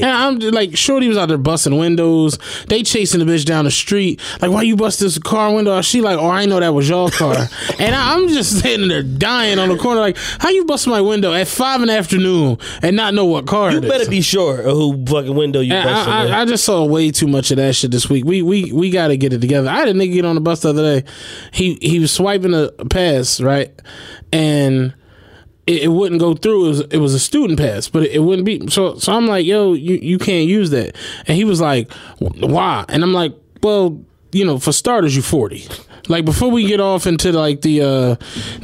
And I'm like, shorty was out there busting windows. They chasing the bitch down the street. Like, why you bust this car window? She like, oh, I know that was your car. And I'm just standing there dying on the corner. Like, how you bust my window at 5 p.m. and not know what car it is? You better be sure of who fucking window you bust. I just saw way too much of that shit this week. We gotta get it together. I had a nigga get on the bus the other day. He was swiping a pass, right? And it wouldn't go through. It was a student pass, but it wouldn't be. So I'm like, yo, you can't use that. And he was like, why? And I'm like, well, you know, for starters, you 40. Like, before we get off into like the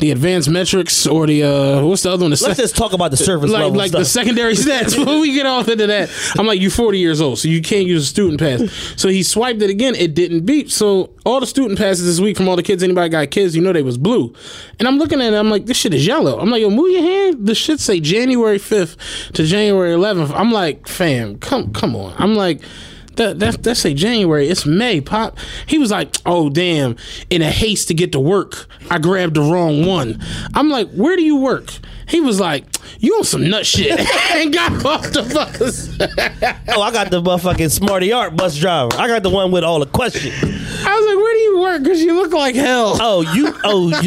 advanced metrics or the what's the other one? Let's just talk about the service level like stuff. The secondary stats. Before we get off into that, I'm like, you 40 years old, so you can't use a student pass. So he swiped it again. It didn't beep. So all the student passes this week from all the kids, anybody got kids, you know they was blue. And I'm looking at it, I'm like, this shit is yellow. I'm like, yo, move your hand. This shit say January 5th to January 11th. I'm like, fam, come on. I'm like, That say January. It's May, Pop. He was like, oh, damn. In a haste to get to work, I grabbed the wrong one. I'm like, where do you work? He was like, you on some nut shit. And got off the bus. Oh, I got the motherfucking Smarty Art bus driver. I got the one with all the questions. I was like, where do you work? Because you look like hell.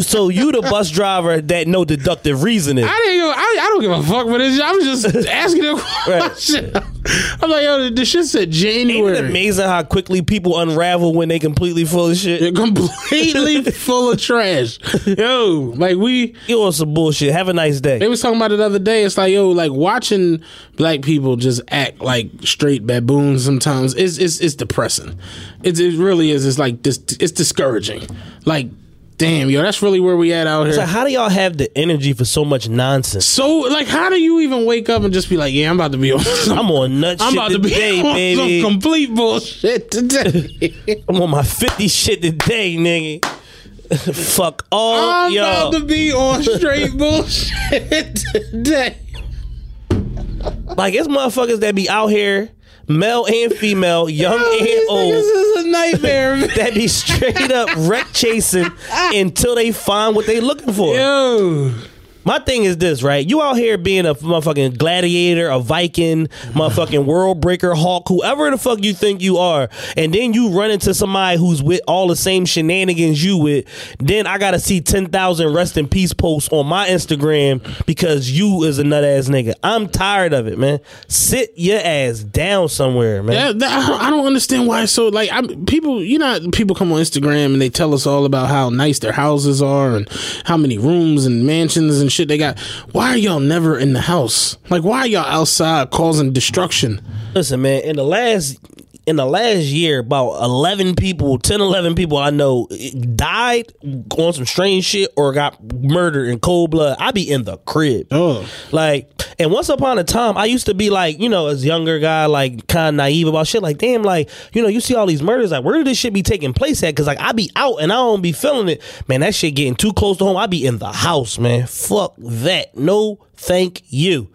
So you the bus driver that no deductive reasoning. I don't give a fuck with this. I'm just asking a question. Right. I'm like, yo, this shit said January. It's amazing how quickly people unravel when they completely full of shit. They're completely full of trash. Yo, like we... It was some bullshit. Have a nice day. They was talking about it the other day. It's like, yo, like watching black people just act like straight baboons sometimes. It's depressing. It really is. It's like, it's discouraging. Like... Damn, yo, that's really where we at out here. So how do y'all have the energy for so much nonsense? So, like, how do you even wake up and just be like, yeah, I'm about to be on some, I'm on nuts shit today, I'm about today, to be on baby. Some complete bullshit today. I'm on my 50 shit today, nigga. Fuck all I'm y'all. I'm about to be on straight bullshit today. Like, it's motherfuckers that be out here, male and female, young and old. This is a nightmare. That be straight up wreck chasing until they find what they looking for. Yo. My thing is this, right? You out here being a motherfucking gladiator, a Viking, motherfucking world breaker, Hulk, whoever the fuck you think you are, and then you run into somebody who's with all the same shenanigans you with, then I gotta see 10,000 rest in peace posts on my Instagram because you is a nut ass nigga. I'm tired of it, man. Sit your ass down somewhere, man. I don't understand why it's so, like, people, you know, people come on Instagram and they tell us all about how nice their houses are and how many rooms and mansions and shit they got. Why are y'all never in the house? Like, why are y'all outside causing destruction? Listen, man, in the last year, about 10-11 people I know died on some strange shit or got murdered in cold blood. I be in the crib. Oh. Like, and once upon a time, I used to be like, you know, as younger guy, like, kind of naive about shit. Like, damn, like, you know, you see all these murders. Like, where did this shit be taking place at? Because, like, I be out and I don't be feeling it. Man, that shit getting too close to home. I be in the house, man. Fuck that. No, thank you.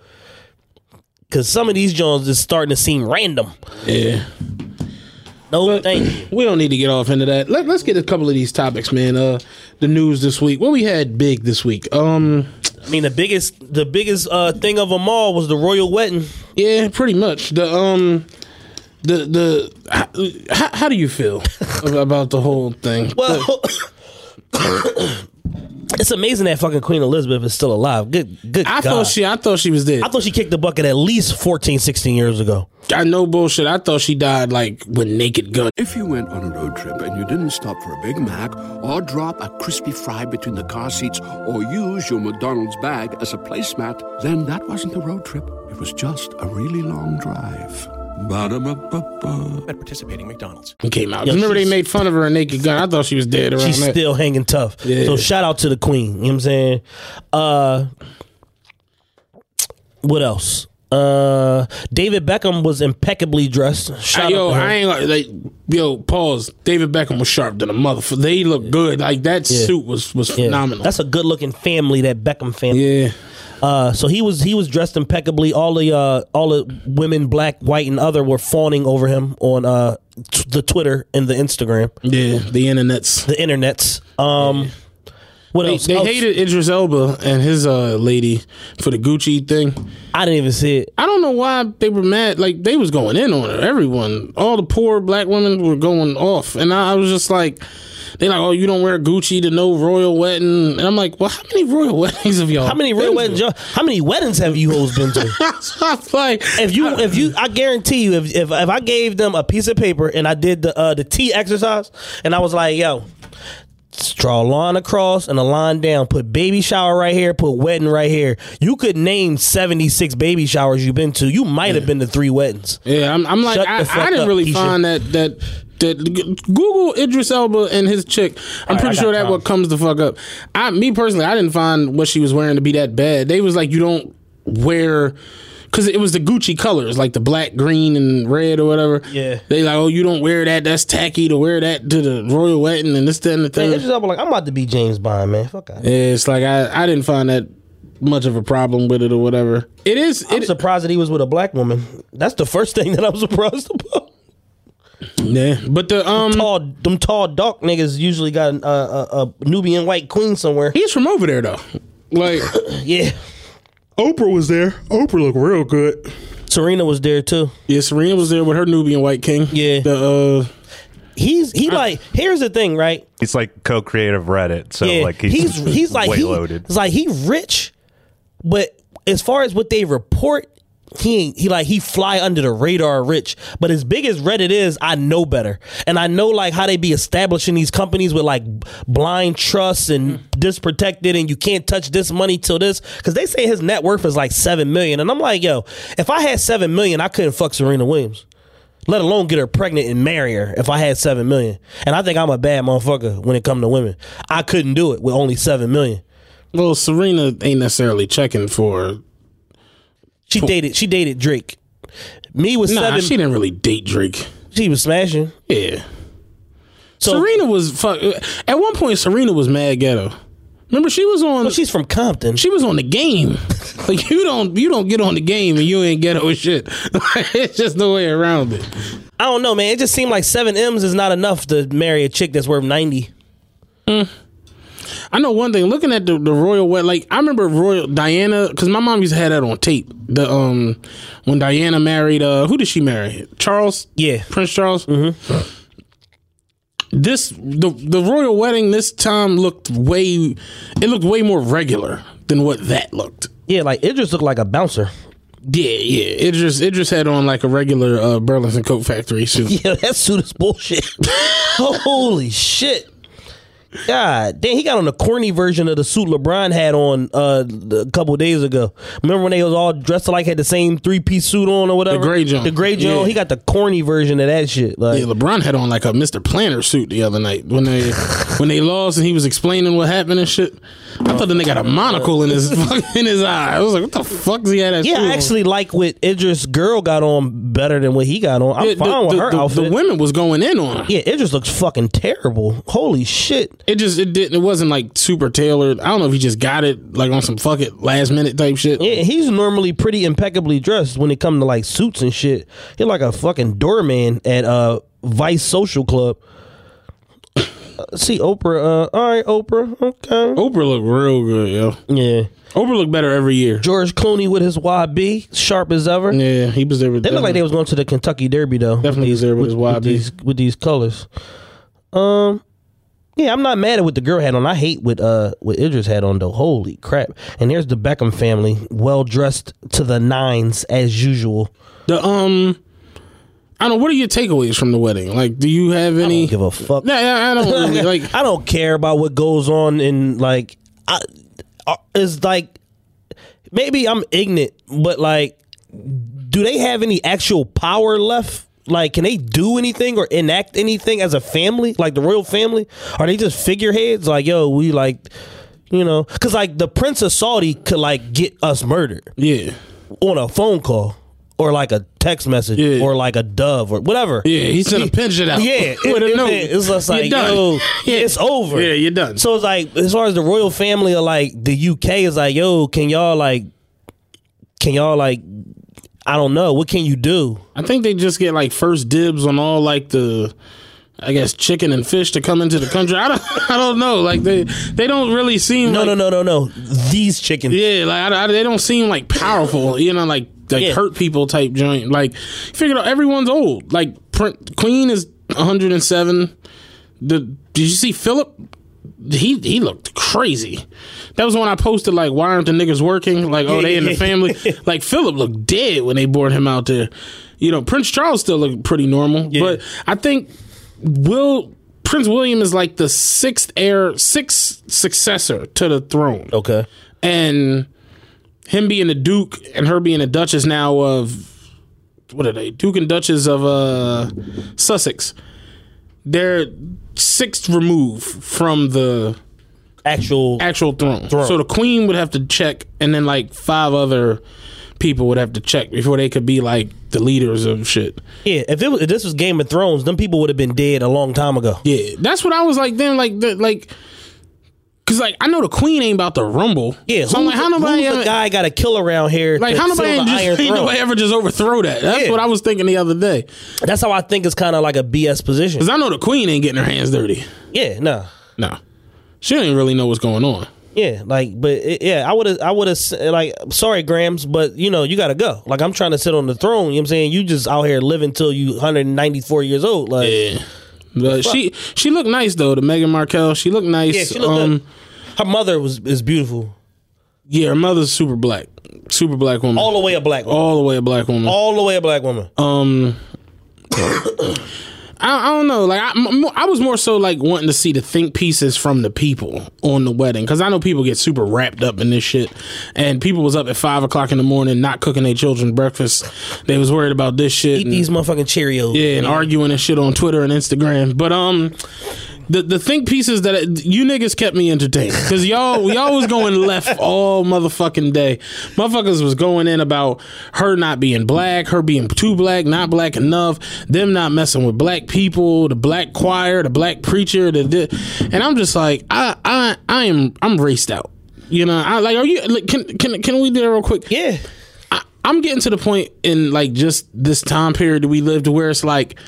Because some of these Jones is starting to seem random. Yeah. No, but thank you. We don't need to get off into that. Let's get a couple of these topics, man. The news this week. What we had big this week? I mean, the biggest thing of them all was the royal wedding. Yeah, pretty much. How do you feel about the whole thing? Well, it's amazing that fucking Queen Elizabeth is still alive. Good God. I thought she was dead. I thought she kicked the bucket at least 14, 16 years ago. I know, bullshit. I thought she died, like, with Naked Gun. If you went on a road trip and you didn't stop for a Big Mac or drop a crispy fry between the car seats or use your McDonald's bag as a placemat, then that wasn't a road trip. It was just a really long drive. Ba-da-ba-ba-ba. At participating McDonald's. It came out. Yo, remember they made fun of her in Naked Gun. I thought she was dead around. She's that. Still hanging tough. Yeah. So shout out to the Queen. You know what I'm saying? What else? David Beckham was impeccably dressed. Pause. David Beckham was sharp than a motherfucker. They look good. Like that suit was phenomenal. That's a good looking family, that Beckham family. Yeah. So he was dressed impeccably. All the women, black, white, and other, were fawning over him on the Twitter and the Instagram. Yeah, the internets. What else? They hated Idris Elba and his lady for the Gucci thing. I didn't even see it. I don't know why they were mad. Like, they was going in on her. Everyone, all the poor black women were going off, and I was just like. They like, oh, you don't wear Gucci to no royal wedding. And I'm like, well, how many royal weddings have y'all? How many royal weddings? How many weddings have you hoes been to? I'm like, if you, I guarantee you, if I gave them a piece of paper and I did the T exercise, and I was like, yo, draw a line across and a line down, put baby shower right here, put wedding right here. You could name 76 baby showers you've been to. You might have been to 3 weddings. Yeah, I'm like, I didn't really find that Google Idris Elba and his chick. I'm pretty sure that what comes the fuck up. Me personally, I didn't find what she was wearing to be that bad. They was like, you don't wear, because it was the Gucci colors, like the black, green, and red or whatever. Yeah. They like, oh, you don't wear that. That's tacky to wear that to the royal wedding and this, that, and the thing. Man, Idris Elba, like, I'm about to be James Bond, man. Fuck out. Yeah, it's like I didn't find that much of a problem with it or whatever. It is. I'm surprised that he was with a black woman. That's the first thing that I'm surprised about. Yeah, but the them tall dark niggas usually got a Nubian white queen somewhere. He's from over there though, like yeah. Oprah was there. Oprah looked real good. Serena was there too. Yeah, Serena was there with her Nubian white king. Yeah, here's the thing, right? He's like co-creator of Reddit, so yeah, like he's way loaded. It's like he rich, but as far as what they report, he fly under the radar rich. But as big as Reddit is, I know better. And I know like how they be establishing these companies with like blind trusts and disprotected, and you can't touch this money till this, because they say his net worth is like 7 million. And I'm like, yo, if I had 7 million, I couldn't fuck Serena Williams, let alone get her pregnant and marry her if I had 7 million. And I think I'm a bad motherfucker when it comes to women. I couldn't do it with only 7 million. Well, Serena ain't necessarily checking for. She dated Drake. Me was seven. She didn't really date Drake. She was smashing. Yeah. So, Serena was at one point. Serena was mad ghetto. Remember, she was on. Well, she's from Compton. She was on The Game. Like you don't get on The Game and you ain't ghetto as shit. It's just no way around it. I don't know, man. It just seemed like 7 M's is not enough to marry a chick that's worth 90. I know one thing. Looking at the royal wedding, like I remember royal Diana, because my mom used to have that on tape. The when Diana married, who did she marry? Charles, yeah, Prince Charles. Mm-hmm. This the royal wedding this time looked way more regular than what that looked. Yeah, like it just looked like a bouncer. Yeah. Idris had on like a regular Burlington Coat Factory suit. Yeah, that suit is bullshit. Holy shit. God damn, he got on a corny version of the suit LeBron had on a couple days ago. Remember when they was all dressed alike, had the same 3-piece suit on or whatever? The gray John. Yeah. He got the corny version of that shit. Like, yeah, LeBron had on like a Mr. Planner suit the other night when they lost and he was explaining what happened and shit. I thought then they got a monocle in his eye. I was like, what the fuck does he have that suit on? Yeah, I actually like what Idris' girl got on better than what he got on. I'm fine with her outfit. The women was going in on her. Yeah, Idris looks fucking terrible. Holy shit. It wasn't like super tailored. I don't know if he just got it like on some fuck it last minute type shit. Yeah, he's normally pretty impeccably dressed when it comes to like suits and shit. He's like a fucking doorman at Vice Social Club. See Oprah. All right, Oprah. Okay. Oprah look real good, yo. Yeah. Oprah look better every year. George Clooney with his YB, sharp as ever. Yeah, he was there with. They look like they was going to the Kentucky Derby though. Definitely was there with his YB with these colors. Yeah, I'm not mad at what the girl had on. I hate what Idris had on though. Holy crap! And there's the Beckham family, well dressed to the nines as usual. I don't know, what are your takeaways from the wedding? Like, do you have any? I don't give a fuck. No, I don't really, like. I don't care about what goes on in like. It's like maybe I'm ignorant, but like, do they have any actual power left? Like, can they do anything or enact anything as a family? Like, the royal family? Are they just figureheads? Like, yo, we like, you know. Because, like, the Prince of Saudi could, like, get us murdered. Yeah. On a phone call. Or, like, a text message. Yeah. Or, like, a dove. Or whatever. Yeah, he's going to pinch it out. Yeah. With a note. It's just like, yo, yeah, it's over. Yeah, you're done. So, it's like, as far as the royal family or, like, the UK is like, yo, can y'all, like, I don't know. What can you do? I think they just get like first dibs on all like the, I guess, chicken and fish to come into the country. I don't know. Like they don't really seem. No. These chickens. Yeah, like they don't seem like powerful. You know, like yeah. Hurt people type joint. Like figured out everyone's old. Like Queen is 107. Did you see Philip? He looked crazy. That was when I posted like, why aren't the niggas working? Like, oh, they in the family. Like Philip looked dead when they brought him out there. You know, Prince Charles still looked pretty normal, yeah. But I think Prince William is like the sixth successor to the throne. Okay, and him being the Duke and her being a Duchess now of what are they? Duke and Duchess of Sussex. They're sixth remove from the actual throne. So the Queen would have to check, and then like 5 other people would have to check before they could be like the leaders of shit. Yeah, if this was Game of Thrones, them people would have been dead a long time ago. Yeah, that's what I was like. Then like, cause like I know the Queen ain't about to rumble. Yeah, so I'm like, how nobody who's ever, the guy got a kill around here? Like how nobody ain't nobody ever just overthrow that. That's what I was thinking the other day. That's how I think it's kind of like a BS position. Cause I know the Queen ain't getting her hands dirty. Yeah, no. She didn't really know what's going on. Yeah, like, but I would have like, sorry, Grams, but you know, you gotta go. Like, I'm trying to sit on the throne. You know what I'm saying? You just out here living till you 194 years old. Like, yeah, but she looked nice though. The Meghan Markle, she looked nice. Yeah, she looked good. Her mother is beautiful. Yeah, her mother's super black woman. All the way a black woman. All the way a black woman. All the way a black woman. I don't know. Like I was more so like wanting to see the think pieces from the people on the wedding, because I know people get super wrapped up in this shit, and people was up at 5 o'clock in the morning not cooking their children breakfast. They was worried about this shit. Eat these motherfucking Cheerios. Yeah, and arguing and shit on Twitter and Instagram. But the think pieces that you niggas kept me entertained, because y'all was going left all motherfucking day. Motherfuckers was going in about her not being black, her being too black, not black enough, them not messing with black people, the black choir, the black preacher, and I'm just like, I'm raced out. You know, I like, are you like, can we do that real quick? Yeah. I'm getting to the point in like just this time period that we lived where it's like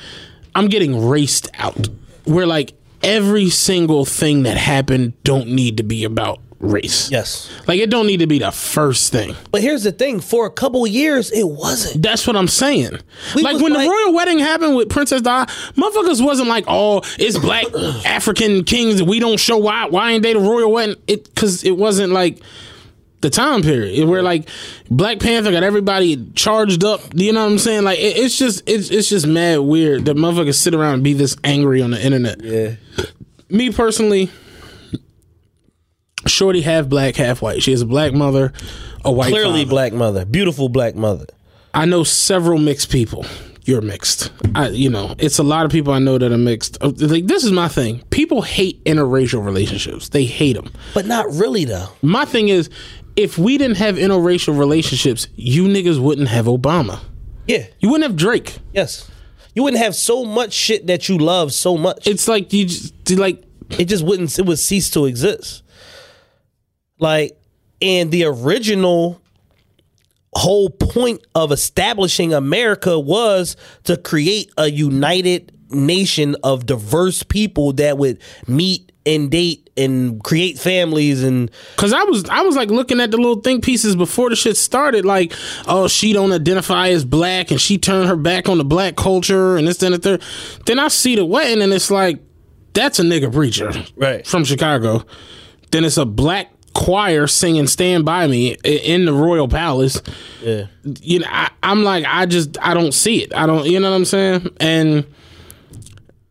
I'm getting raced out. We're like, every single thing that happened don't need to be about race. Yes. Like, it don't need to be the first thing. But here's the thing. For a couple years, it wasn't. That's what I'm saying. When the royal wedding happened with Princess Diana, motherfuckers wasn't like, oh, it's black African kings. We don't show why. Why ain't they the royal wedding? Because it wasn't like the time period where like Black Panther got everybody charged up. You know what I'm saying? Like it's just mad weird that motherfuckers sit around and be this angry on the internet. Yeah. Me personally, shorty half black, half white. She has a black mother, a white clearly father. Black mother, beautiful black mother. I know several mixed people. You're mixed. It's a lot of people I know that are mixed. Like, this is my thing. People hate interracial relationships. They hate them. But not really though. My thing is, if we didn't have interracial relationships, you niggas wouldn't have Obama. Yeah. You wouldn't have Drake. Yes. You wouldn't have so much shit that you love so much. It's like you just like it just wouldn't. It would cease to exist. Like, and the original whole point of establishing America was to create a united nation of diverse people that would meet and date and create families. And because I was like looking at the little think pieces before the shit started, like, oh, she don't identify as black and she turned her back on the black culture and this, that, and the third. Then I see the wedding and it's like, that's a nigga preacher, right, from Chicago. Then it's a black choir singing "Stand by Me" in the royal palace. Yeah, you know, I'm like, I don't see it. I don't, you know what I'm saying? And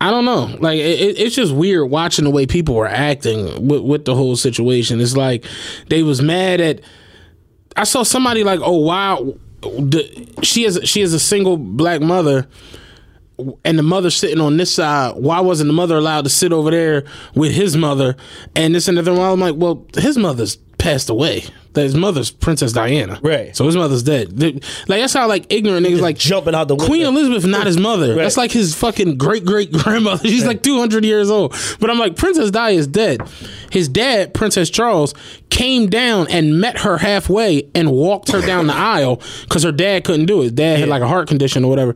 I don't know. Like, it's just weird watching the way people were acting with the whole situation. It's like they was mad at. I saw somebody like, oh wow, she is a single black mother, and the mother sitting on this side. Why wasn't the mother allowed to sit over there with his mother? And this and the other. I'm like, well, his mother's passed away. His mother's Princess Diana, right? So his mother's dead. Like, that's how like ignorant niggas like jumping out the window. Queen Elizabeth, not his mother. Right. That's like his fucking great great grandmother. She's right. Like 200 years old. But I'm like, Princess Di is dead. His dad, Princess Charles, came down and met her halfway and walked her down the aisle because her dad couldn't do it. His dad had like a heart condition or whatever.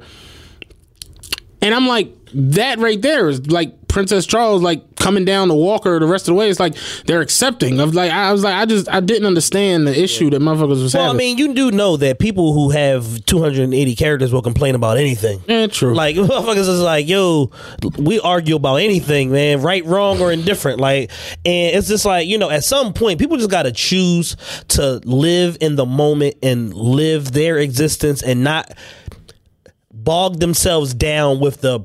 And I'm like, that right there is like Princess Charles, like coming down the walker the rest of the way. It's like they're accepting of like, I was like, I didn't understand the issue that motherfuckers was having. Well, I mean, you do know that people who have 280 characters will complain about anything. Yeah, true. Like, motherfuckers is like, yo, we argue about anything, man, right, wrong, or indifferent. Like, and it's just like, you know, at some point, people just got to choose to live in the moment and live their existence and not bog themselves down with the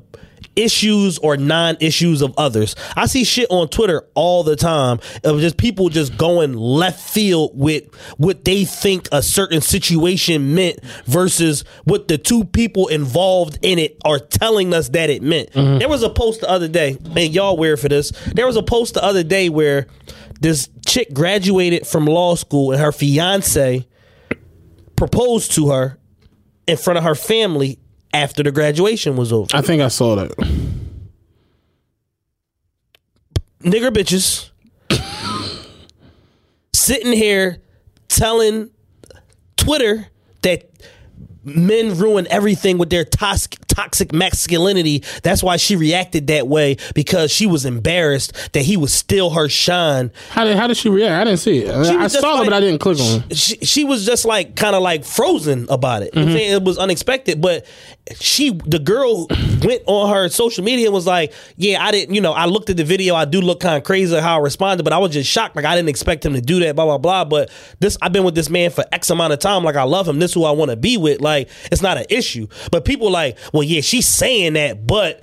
issues or non-issues of others. I see shit on Twitter all the time of just people just going left field with what they think a certain situation meant versus what the two people involved in it are telling us that it meant. Mm-hmm. There was a post the other day, and y'all weird for this. There was a post the other day where this chick graduated from law school and her fiance proposed to her in front of her family after the graduation was over. I think I saw that. Nigger bitches sitting here telling Twitter that men ruin everything with their toxic masculinity. That's why she reacted that way, because she was embarrassed that he was still her shine. How did she react? I didn't see it. I saw it, but I didn't click on it. She was just like kind of like frozen about it. Mm-hmm. It was unexpected, but the girl went on her social media and was like, yeah, I didn't, I looked at the video. I do look kind of crazy at how I responded, but I was just shocked. Like, I didn't expect him to do that, blah, blah, blah. But I've been with this man for X amount of time. Like, I love him. This is who I want to be with. Like, it's not an issue. But people like, well, yeah, she's saying that, but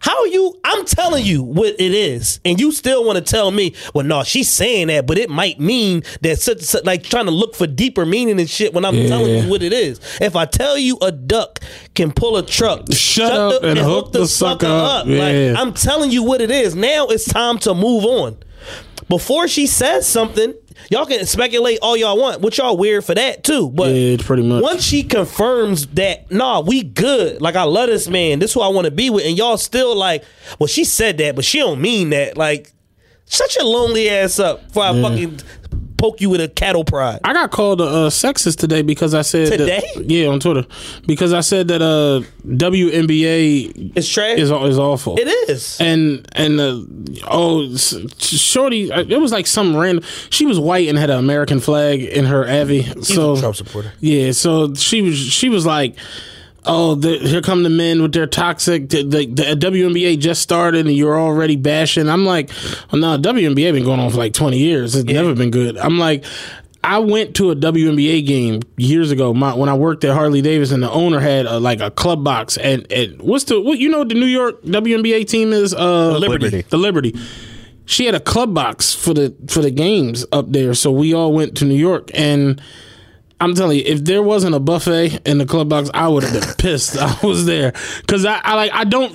how are you? I'm telling you what it is, and you still want to tell me, well, no, she's saying that, but it might mean that such like trying to look for deeper meaning and shit when I'm telling you what it is. If I tell you a duck can pull a truck, shut up and hook the sucker up. Yeah. Like, I'm telling you what it is. Now it's time to move on. Before she says something, y'all can speculate all y'all want, which y'all weird for that too. But yeah, pretty much. Once she confirms that, nah, we good. Like, I love this man. This is who I want to be with. And y'all still like, well, she said that, but she don't mean that. Like, shut your lonely ass up before I fucking poke you with a cattle prod. I got called a sexist today because I said on Twitter, because I said that WNBA is trash, is awful. It is, and shorty, it was like some random. She was white and had an American flag in her avy. So Trump supporter. Yeah, so she was like, oh, here come the men with their toxic. The WNBA just started and you're already bashing. I'm like, no, WNBA been going on for like 20 years. It's never been good. I'm like, I went to a WNBA game years ago when I worked at Harley Davidson, and the owner had a club box. And the New York WNBA team is? Liberty. The Liberty. She had a club box for the games up there. So we all went to New York, and I'm telling you, if there wasn't a buffet in the club box, I would have been pissed. I was there because I don't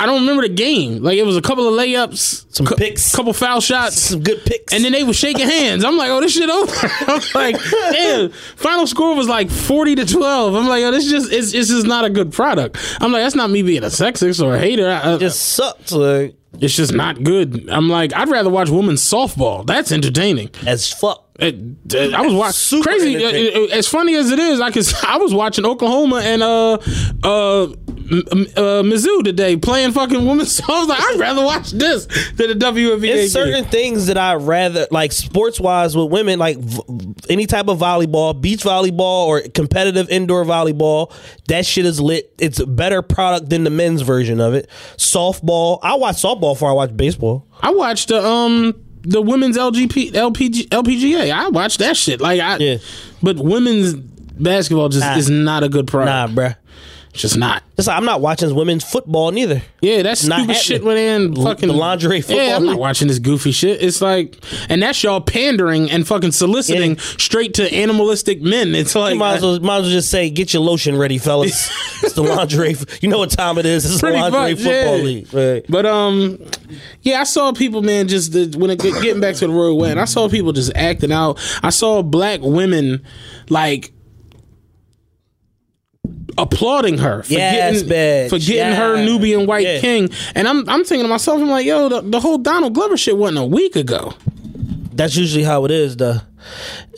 remember the game. Like, it was a couple of layups, some picks, couple foul shots, some good picks, and then they were shaking hands. I'm like, oh, this shit over. I'm like, damn. Final score was like 40-12. I'm like, oh, this just it's just not a good product. I'm like, that's not me being a sexist or a hater. It just sucks. Like, it's just not good. I'm like, I'd rather watch women's softball. That's entertaining as fuck. I was watching crazy. As funny as it is, I was watching Oklahoma and Mizzou today playing fucking women's. So I was like, I'd rather watch this than a WNBA. There's certain things that I rather like sports wise with women, like any type of volleyball, beach volleyball, or competitive indoor volleyball. That shit is lit. It's a better product than the men's version of it. Softball. I watch softball before I watch baseball. I watched the women's LPGA. I watched that shit. But women's basketball just is not a good product. Nah, bro. Just not. It's like, I'm not watching women's football neither. Yeah, that's stupid shit went in fucking the lingerie football. Yeah, I'm not watching this goofy shit. It's like, and that's y'all pandering and fucking soliciting straight to animalistic men. It's like, you might as well just say, get your lotion ready, fellas. It's the lingerie. You know what time it is. It's the lingerie football league. Right. But I saw people, man, just getting back to the Royal Wedding. I saw people just acting out. I saw black women like applauding her for getting her Nubian white king, and I'm thinking to myself, I'm like, yo, the whole Donald Glover shit wasn't a week ago. That's usually how it is, though.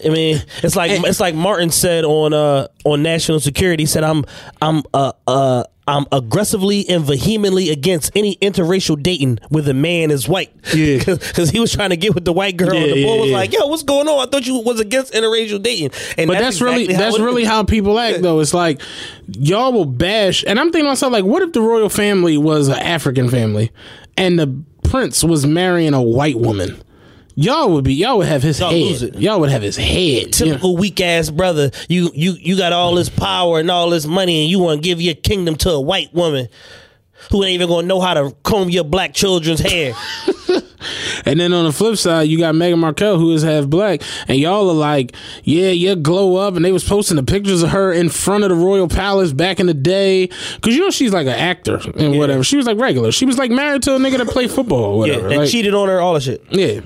I mean, it's like Martin said on National Security. He said, I'm aggressively and vehemently against any interracial dating where the man is white. Yeah. Because he was trying to get with the white girl. And the boy was like, yo, what's going on? I thought you was against interracial dating. And that's really how people act, though. It's like, y'all will bash. And I'm thinking to myself, like, what if the royal family was an African family and the prince was marrying a white woman? Y'all would have his head. Typical weak ass brother. You got all this power and all this money, and you want to give your kingdom to a white woman who ain't even gonna know how to comb your black children's hair. And then on the flip side, you got Meghan Markle, who is half black, and y'all are like, yeah, you glow up. And they was posting the pictures of her in front of the royal palace back in the day, because she's like an actor and whatever. She was like regular. She was like married to a nigga that played football or whatever. That cheated on her, all that shit. Yeah.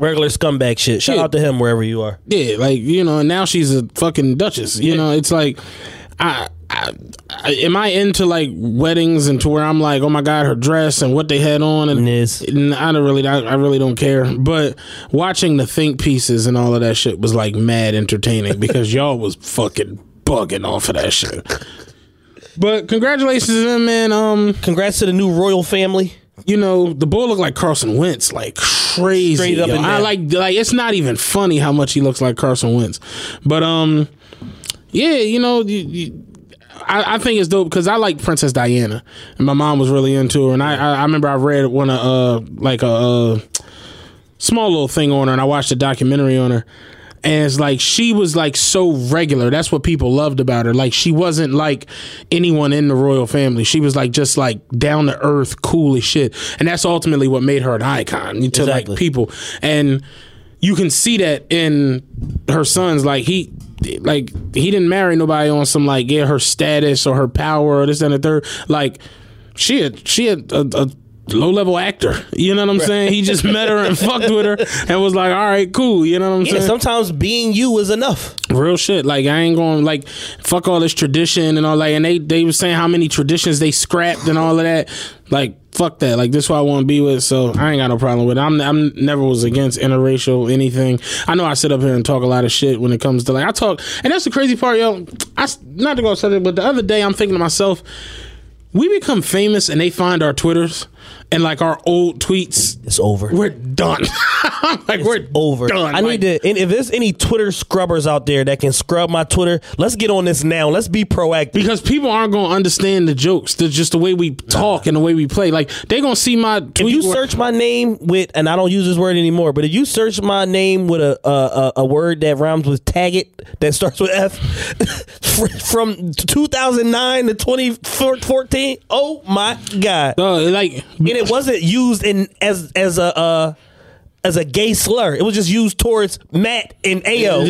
Regular scumbag shit. Shout out to him wherever you are. Yeah, and now she's a fucking duchess. You know, it's like, I am I into like weddings and to where I'm like, oh my god, her dress and what they had on, and I really don't care. But watching the think pieces and all of that shit was like mad entertaining because y'all was fucking bugging off of that shit. But congratulations to them, man. Congrats to the new royal family. You know, the boy looked like Carson Wentz, like crazy. Straight up and down. I like it's not even funny how much he looks like Carson Wentz. But yeah, you know, I think it's dope because I like Princess Diana, and my mom was really into her. And I remember I read one of like a small little thing on her, and I watched a documentary on her. And it's like she was like so regular. That's what people loved about her. Like she wasn't like anyone in the royal family. She was like just like down to earth, cool as shit. And that's ultimately what made her an icon to like people. And you can see that in her sons. Like he didn't marry nobody on some like her status or her power or this and the third. Like she had a low-level actor, you know what I'm saying? He just met her and fucked with her and was like, all right, cool, you know what I'm saying? Sometimes being you is enough. Real shit. Like, I ain't going, like, fuck all this tradition and all that. And they were saying how many traditions they scrapped and all of that. Like, fuck that. Like, this is what I want to be with, so I ain't got no problem with it. I'm never was against interracial anything. I know I sit up here and talk a lot of shit when it comes to, like, I talk. And that's the crazy part, yo. Not to go something, but the other day I'm thinking to myself, we become famous and they find our Twitters and like our old tweets. It's over. We're done. We're over. Done. I need to. And if there's any Twitter scrubbers out there that can scrub my Twitter, let's get on this now. Let's be proactive because people aren't going to understand the jokes. They're just the way we talk and the way we play. Like they gonna see my tweet. If you search my name with, and I don't use this word anymore, but if you search my name with a word that rhymes with tag it that starts with F, from 2009 to 2014. Oh my god! And it wasn't used in as a gay slur. It was just used towards Matt and Ayo.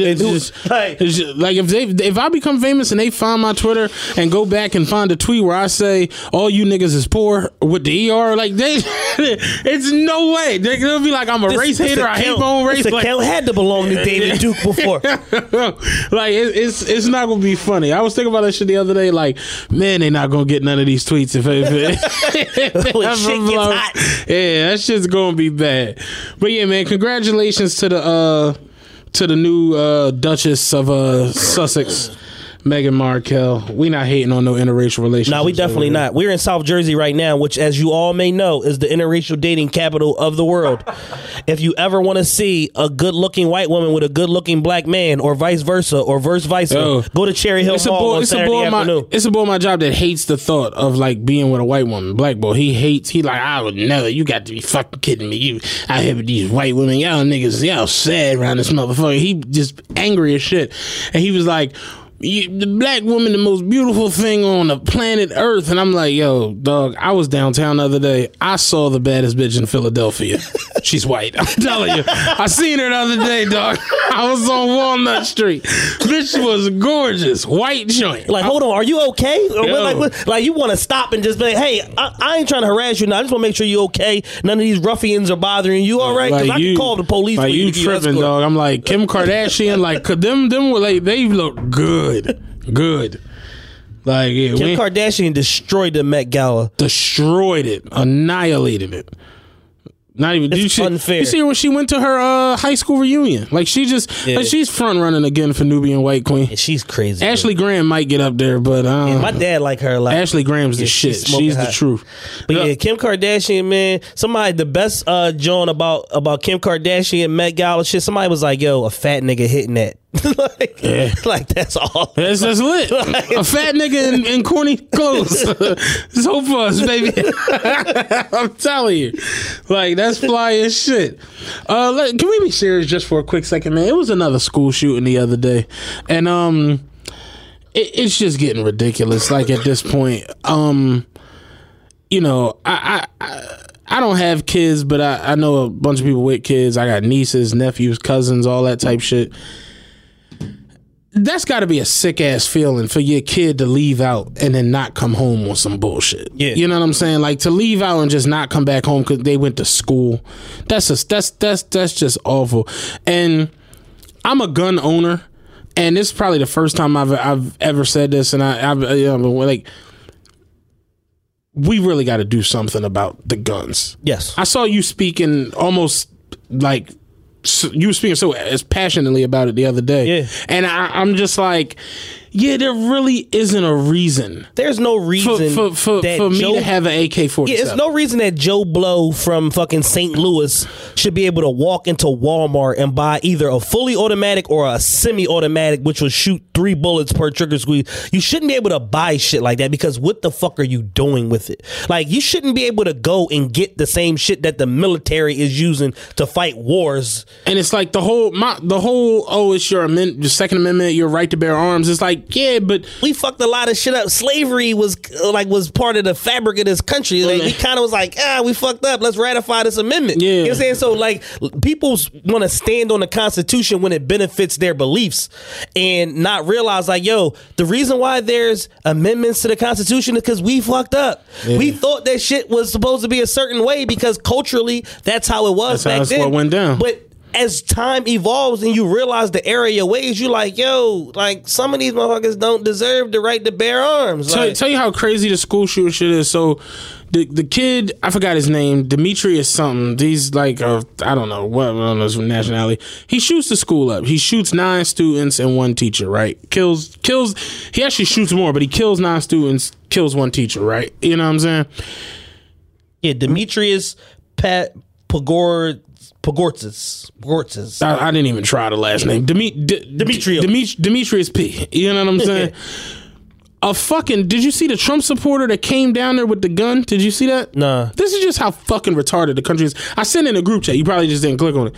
If I become famous and they find my Twitter and go back and find a tweet where I say all you niggas is poor with the ER, like they, it's no way. They'll be like I'm a race hater. I hate my own race. The account had to belong to David Duke before. Like it's not gonna be funny. I was thinking about that shit the other day. Like man, they not gonna get none of these tweets if shit gets hot. Yeah, that shit's gonna be bad. But yeah. Man, congratulations to the new Duchess of Sussex, Meghan Markle. We not hating on no interracial relationships. No, we definitely not. We're in South Jersey right now, which, as you all may know, is the interracial dating capital of the world. If you ever want to see a good-looking white woman with a good-looking black man, or vice versa, or vice versa, go to Cherry Hill Mall on Saturday afternoon. It's a boy at my job that hates the thought of like being with a white woman. Black boy, he like, I would never. You got to be fucking kidding me. You out here with these white women. Y'all niggas, y'all sad around this motherfucker. He just angry as shit. And he was like, the black woman, the most beautiful thing on the planet Earth. And I'm like, yo, dog, I was downtown the other day. I saw the baddest bitch in Philadelphia. She's white. I'm telling you. I seen her the other day, dog. I was on Walnut Street. Bitch was gorgeous. White joint. Like, hold on. Are you okay? Like, you want to stop and just be like, hey, I ain't trying to harass you now. I just want to make sure you're okay. None of these ruffians are bothering you. All right? Because like I can call the police. Like, you tripping, dog. I'm like, Kim Kardashian, like, them were like, they look good. Good. Like, yeah, Kim Kardashian destroyed the Met Gala. Destroyed it. Annihilated it. Not even. It's unfair. You see when she went to her high school reunion. Like she just like she's front running again for Nubian White Queen. Yeah, she's crazy. Ashley Graham might get up there, but my dad like her a lot. Ashley Graham's the shit. She's hot. The truth. But yeah, Kim Kardashian, man. Somebody the best John about Kim Kardashian Met Gala shit. Somebody was like, yo, a fat nigga hitting that. Like that's all. That's lit. Like, a fat nigga in corny clothes. It's hope for us, baby. I'm telling you, like that's fly as shit. Can we be serious just for a quick second, man? It was another school shooting the other day, and it's just getting ridiculous. Like at this point, you know, I don't have kids, but I know a bunch of people with kids. I got nieces, nephews, cousins, all that type shit. That's got to be a sick ass feeling for your kid to leave out and then not come home on some bullshit. Yeah, you know what I'm saying? Like to leave out and just not come back home because they went to school. That's just awful. And I'm a gun owner, and this is probably the first time I've ever said this. And I've you know, like. We really got to do something about the guns. Yes, I saw you speaking almost like. So you were speaking so as passionately about it the other day. Yeah. And I'm just like, Yeah, there really isn't a reason. There's no reason for me to have an AK-47. Yeah, there's no reason that Joe Blow from fucking St. Louis should be able to walk into Walmart and buy either a fully automatic or a semi-automatic, which will shoot 3 bullets per trigger squeeze. You shouldn't be able to buy shit like that, because what the fuck are you doing with it? Like, you shouldn't be able to go and get the same shit that the military is using to fight wars. And it's like the whole oh, it's your Second Amendment, your right to bear arms. It's like, yeah, but we fucked a lot of shit up. Slavery was part of the fabric of this country. Like, we kind of was like, we fucked up, let's ratify this amendment. Yeah. You know what I'm saying? So like, people want to stand on the Constitution when it benefits their beliefs and not realize, like, yo, the reason why there's amendments to the Constitution is because we fucked up. Yeah. We thought that shit was supposed to be a certain way because culturally that's how it was back then. That's what went down. But as time evolves and you realize the error of your ways, you like, yo, like, some of these motherfuckers don't deserve the right to bear arms. Like, tell you how crazy the school shooter shit is. So the kid, I forgot his name, Dimitri or something. He's like, I don't know what, I don't know his nationality. He shoots the school up. He shoots 9 students and 1 teacher. Right? Kills. He actually shoots more, but he kills 9 students, kills 1 teacher. Right? You know what I'm saying? Yeah, Demetrius Pogortzis. I didn't even try the last name. Demetrius P. You know what I'm saying? Did you see the Trump supporter that came down there with the gun? Did you see that? Nah. This is just how fucking retarded the country is. I sent in a group chat. You probably just didn't click on it.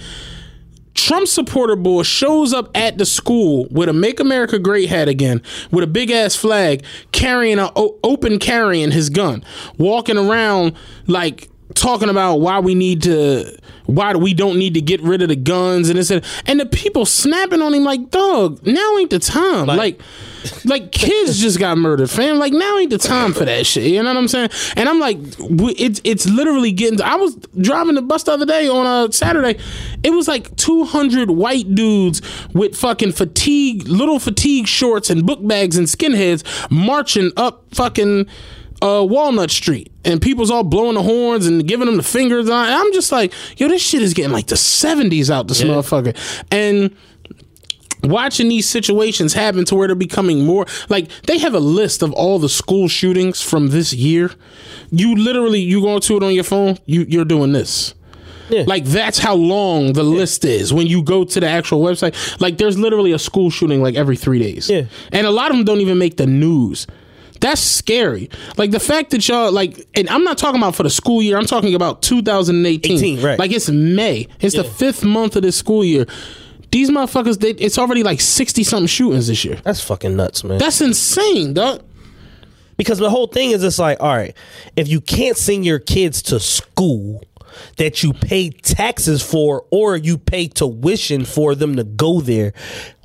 Trump supporter boy shows up at the school with a Make America Great hat again, with a big ass flag, carrying his gun, walking around like talking about why we don't need to get rid of the guns and this and the people snapping on him like, dog, now ain't the time. Like kids just got murdered, fam. Like, now ain't the time for that shit. You know what I'm saying? And I'm like, it's literally getting. I was driving the bus the other day on a Saturday. It was like 200 white dudes with fucking little fatigue shorts and book bags and skinheads marching up fucking Walnut Street, and people's all blowing the horns and giving them the fingers. And I'm just like, yo, this shit is getting like the 70s out this motherfucker. And watching these situations happen to where they're becoming more like, they have a list of all the school shootings from this year. You literally, you go to it on your phone, you're doing this. Yeah. Like, that's how long the list is when you go to the actual website. Like, there's literally a school shooting like every 3 days. Yeah. And a lot of them don't even make the news. That's scary. Like, the fact that y'all, like, and I'm not talking about for the school year, I'm talking about 2018. 18, right. Like, it's May. It's the 5th month of this school year. These motherfuckers, it's already like 60-something shootings this year. That's fucking nuts, man. That's insane, dog. Because the whole thing is, it's like, all right, if you can't send your kids to school that you pay taxes for, or you pay tuition for them to go there,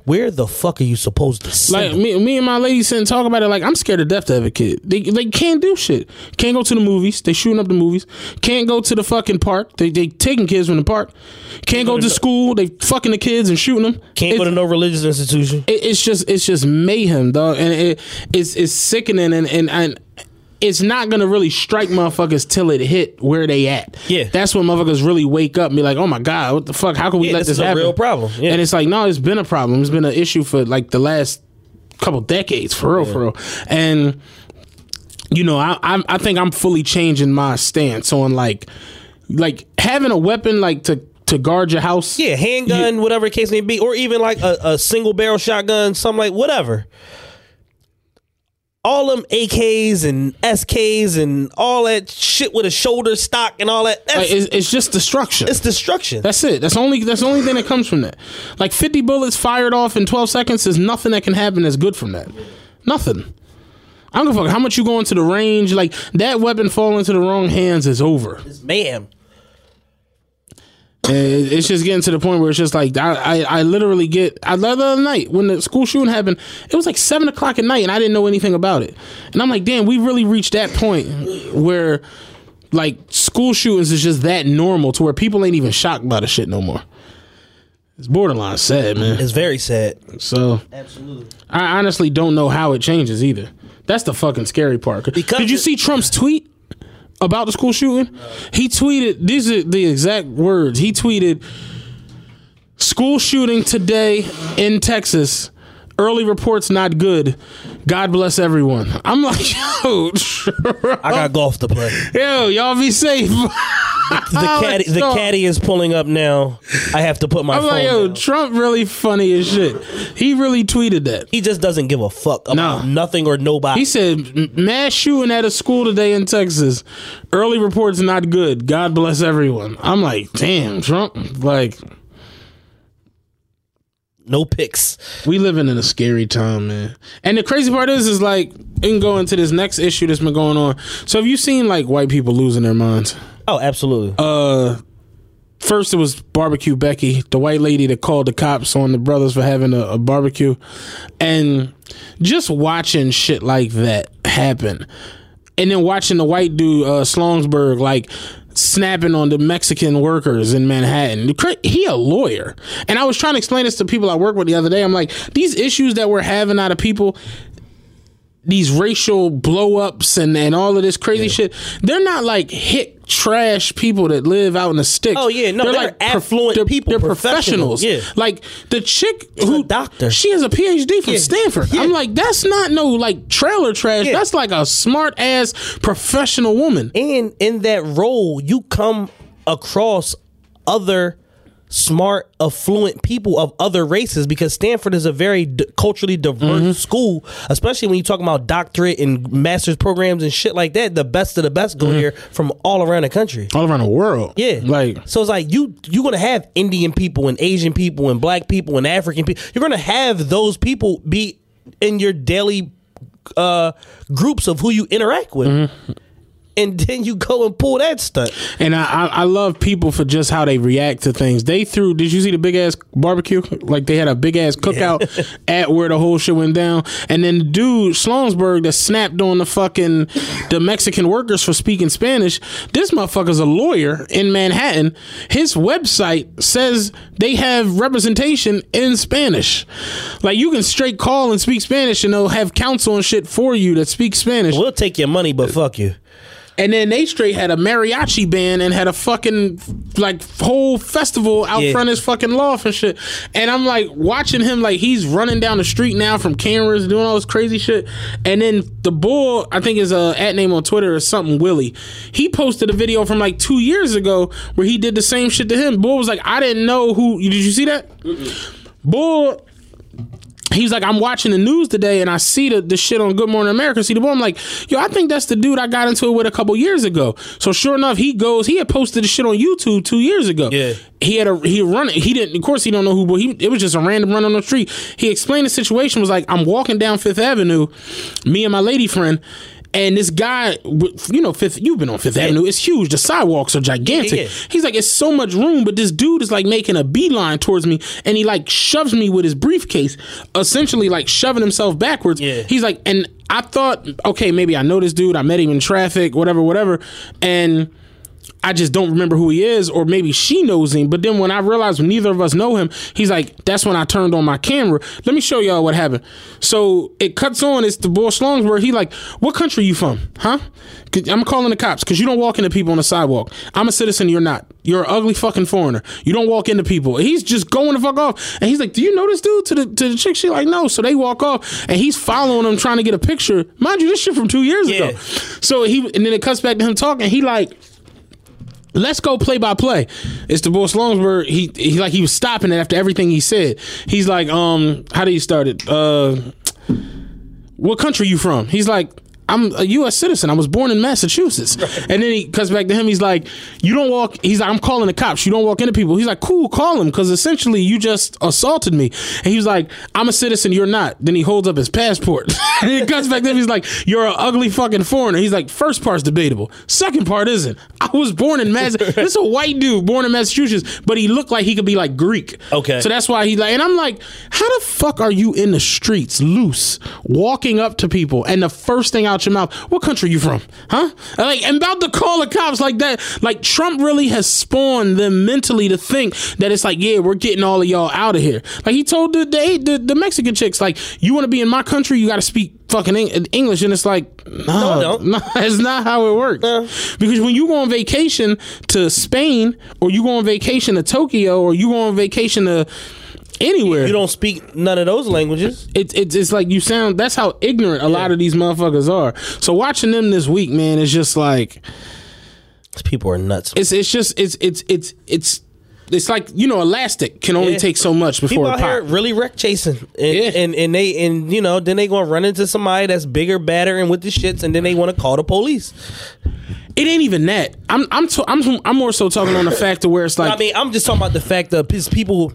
where the fuck are you supposed to sit? Like, me and my lady sit and talk about it. Like, I'm scared to death to have a kid. They can't do shit. Can't go to the movies. They shooting up the movies. Can't go to the fucking park. They taking kids from the park. Can't go to school. They fucking the kids and shooting them. Can't go to no religious institution. It's just mayhem, dog. And it's sickening. And it's not gonna really strike motherfuckers till it hit where they at. Yeah, that's when motherfuckers really wake up and be like, "Oh my god, what the fuck? How can we let this happen?" This is a real problem. Yeah. And it's like, no, it's been a problem. It's been an issue for like the last couple decades, for real. And you know, I think I'm fully changing my stance on like having a weapon, like to guard your house. Yeah, handgun, whatever the case may be, or even like a single barrel shotgun, something like whatever. All them AKs and SKs and all that shit with a shoulder stock and all that. Like, it's just destruction. It's destruction. That's it. That's the only thing that comes from that. Like, 50 bullets fired off in 12 seconds, there's nothing that can happen that's good from that. Nothing. I don't give a fuck how much you go into the range. Like, that weapon falling into the wrong hands is over. It's mayhem. It's just getting to the point where it's just like I literally get. The other night when the school shooting happened, it was like 7:00 at night and I didn't know anything about it. And I'm like, damn, we really reached that point where like school shootings is just that normal to where people ain't even shocked by the shit no more. It's borderline sad, man. It's very sad. So absolutely, I honestly don't know how it changes either. That's the fucking scary part. Because did you see Trump's tweet about the school shooting? He tweeted, these are the exact words. He tweeted, "School shooting today in Texas. Early reports not good. God bless everyone. I'm like, yo, I got golf to play. Yo, y'all be safe. The caddy is pulling up now. I have to put my phone down. I'm like, yo, down. Trump really funny as shit. He really tweeted that. He just doesn't give a fuck about nothing or nobody. He said, mass shooting at a school today in Texas. Early reports not good. God bless everyone. I'm like, damn, Trump, like... No pics. We living in a scary time, man. And the crazy part is like, it can go into this next issue that's been going on. So have you seen like white people losing their minds? Oh, absolutely. First it was Barbecue Becky, the white lady that called the cops on the brothers for having a barbecue. And just watching shit like that happen. And then watching the white dude, Slongsberg, like snapping on the Mexican workers in Manhattan. He a lawyer. And I was trying to explain this to people I work with the other day. I'm like, these issues that we're having out of people, these racial blow-ups and all of this crazy shit, they're not like hick trash people that live out in the sticks. Oh yeah, no, they're like affluent people. They're professionals. Yeah. Like the chick who's a doctor. She has a PhD from Stanford. Yeah. I'm like, that's not no like trailer trash. Yeah. That's like a smart ass professional woman. And in that role, you come across other smart, affluent people of other races, because Stanford is a very culturally diverse school, especially when you're talking about doctorate and master's programs and shit like that. The best of the best go here from all around the country, all around the world. Yeah, like so it's like you're gonna have Indian people and Asian people and black people and African people. You're gonna have those people be in your daily groups of who you interact with. Mm-hmm. And then you go and pull that stunt. And I love people for just how they react to things. Did you see the big ass barbecue? Like they had a big ass cookout at where the whole shit went down. And then the dude Slongsberg that snapped on the Mexican workers for speaking Spanish. This motherfucker's a lawyer in Manhattan. His website says they have representation in Spanish. Like you can straight call and speak Spanish, and they'll have counsel and shit for you that speak Spanish. We'll take your money, but fuck you. And then they straight had a mariachi band and had a fucking like whole festival out front his fucking loft and shit. And I'm like watching him like he's running down the street now from cameras doing all this crazy shit. And then the bull, I think his at name on Twitter is something Willie. He posted a video from like 2 years ago where he did the same shit to him. Bull was like, I didn't know who. Did you see that? Mm-mm. Bull. He's like, I'm watching the news today and I see the shit on Good Morning America. See the boy, I'm like, yo, I think that's the dude I got into it with a couple years ago. So sure enough, he had posted the shit on YouTube 2 years ago. Yeah. He run it. He didn't, of course he don't know who, but it was just a random run on the street. He explained the situation, was like, I'm walking down Fifth Avenue, me and my lady friend. And this guy, you've been on Fifth Avenue. It's huge. The sidewalks are gigantic. Yeah. He's like, it's so much room, but this dude is like making a beeline towards me, and he like shoves me with his briefcase, essentially like shoving himself backwards. Yeah. He's like, and I thought, okay, maybe I know this dude. I met him in traffic, whatever, and I just don't remember who he is, or maybe she knows him. But then when I realized neither of us know him, he's like, that's when I turned on my camera. Let me show y'all what happened. So it cuts on. It's the boy Slongsberg. He like, what country you from? Huh? I'm calling the cops because you don't walk into people on the sidewalk. I'm a citizen. You're not. You're an ugly fucking foreigner. You don't walk into people. He's just going the fuck off. And he's like, do you know this dude? To the chick. She like, no. So they walk off and he's following them trying to get a picture. Mind you, this shit from 2 years ago. So then it cuts back to him talking. He like, let's go play by play. It's the boy Slongsberg. He was stopping it after everything he said. He's like, how do you start it? What country you from? He's like, I'm a U.S. citizen. I was born in Massachusetts. Right. And then he cuts back to him. He's like, you don't walk. He's like, I'm calling the cops. You don't walk into people. He's like, cool, call him, because essentially you just assaulted me. And he was like, I'm a citizen. You're not. Then he holds up his passport. And he cuts back to him. He's like, you're an ugly fucking foreigner. He's like, first part's debatable. Second part isn't. I was born in Massachusetts. This is a white dude born in Massachusetts, but he looked like he could be like Greek. Okay. So that's why he like, and I'm like, how the fuck are you in the streets loose, walking up to people? And the first thing out your mouth, what country you from? Huh? Like, I'm about to call the cops like that. Like, Trump really has spawned them mentally to think that it's like, yeah, we're getting all of y'all out of here. Like, he told the Mexican chicks, like, you want to be in my country, you got to speak fucking English. And it's like, no, that's not how it works. Yeah. Because when you go on vacation to Spain, or you go on vacation to Tokyo, or you go on vacation to anywhere. You don't speak none of those languages. It's like you sound. That's how ignorant a lot of these motherfuckers are. So watching them this week, man, it's just like these people are nuts. It's like, you know, elastic can only take so much before it pops. People out here really wreck chasing, and you know, then they gonna run into somebody that's bigger, badder, and with the shits, and then they want to call the police. It ain't even that. I'm more so talking on the fact of where it's like. No, I mean, I'm just talking about the fact that people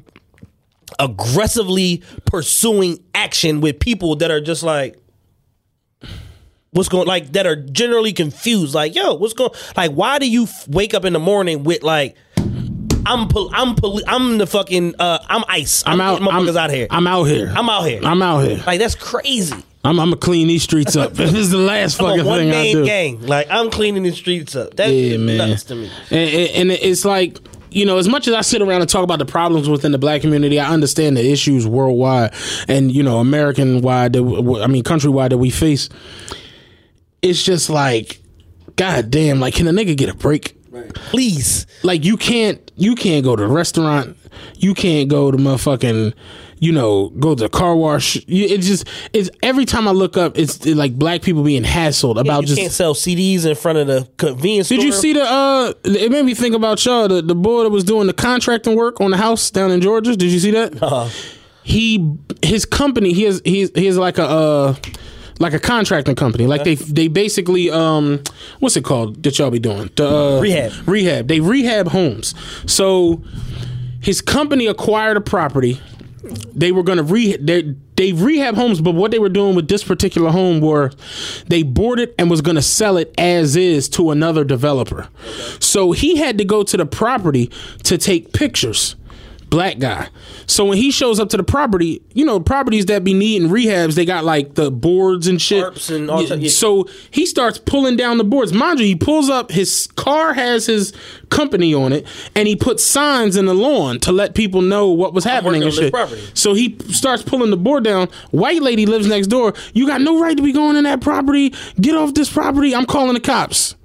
aggressively pursuing action with people that are just like, what's going, like, that are generally confused. Like, yo, what's going? Like, why do you wake up in the morning with like, I'm the fucking I'm ICE. I'm out here. Like, that's crazy. I'm gonna clean these streets up. This is the last fucking thing I do. Gang. Like, I'm cleaning the streets up. That's nuts to me. And it's like, you know, as much as I sit around and talk about the problems within the black community, I understand the issues worldwide and, you know, countrywide that we face. It's just like, god damn, like, can a nigga get a break? Please. Like, you can't go to a restaurant. You can't go to motherfucking, you know, go to the car wash. It's every time I look up, it's like black people being hassled about you can't sell CDs in front of the convenience store. Did you see it made me think about y'all, the boy that was doing the contracting work on the house down in Georgia. Did you see that? Uh-huh. His company, he has like a contracting company. Like, they basically, what's it called that y'all be doing? The Rehab. They rehab homes. So his company acquired a property. They were going to they rehab homes, but what they were doing with this particular home were they boarded and was going to sell it as is to another developer. So he had to go to the property to take pictures. Black guy. So when he shows up to the property, you know, properties that be needing rehabs, they got like the boards and shit. And all that. So he starts pulling down the boards. Mind you, he pulls up, his car has his company on it, and he puts signs in the lawn to let people know what was happening and shit. So he starts pulling the board down. White lady lives next door. You got no right to be going in that property. Get off this property. I'm calling the cops.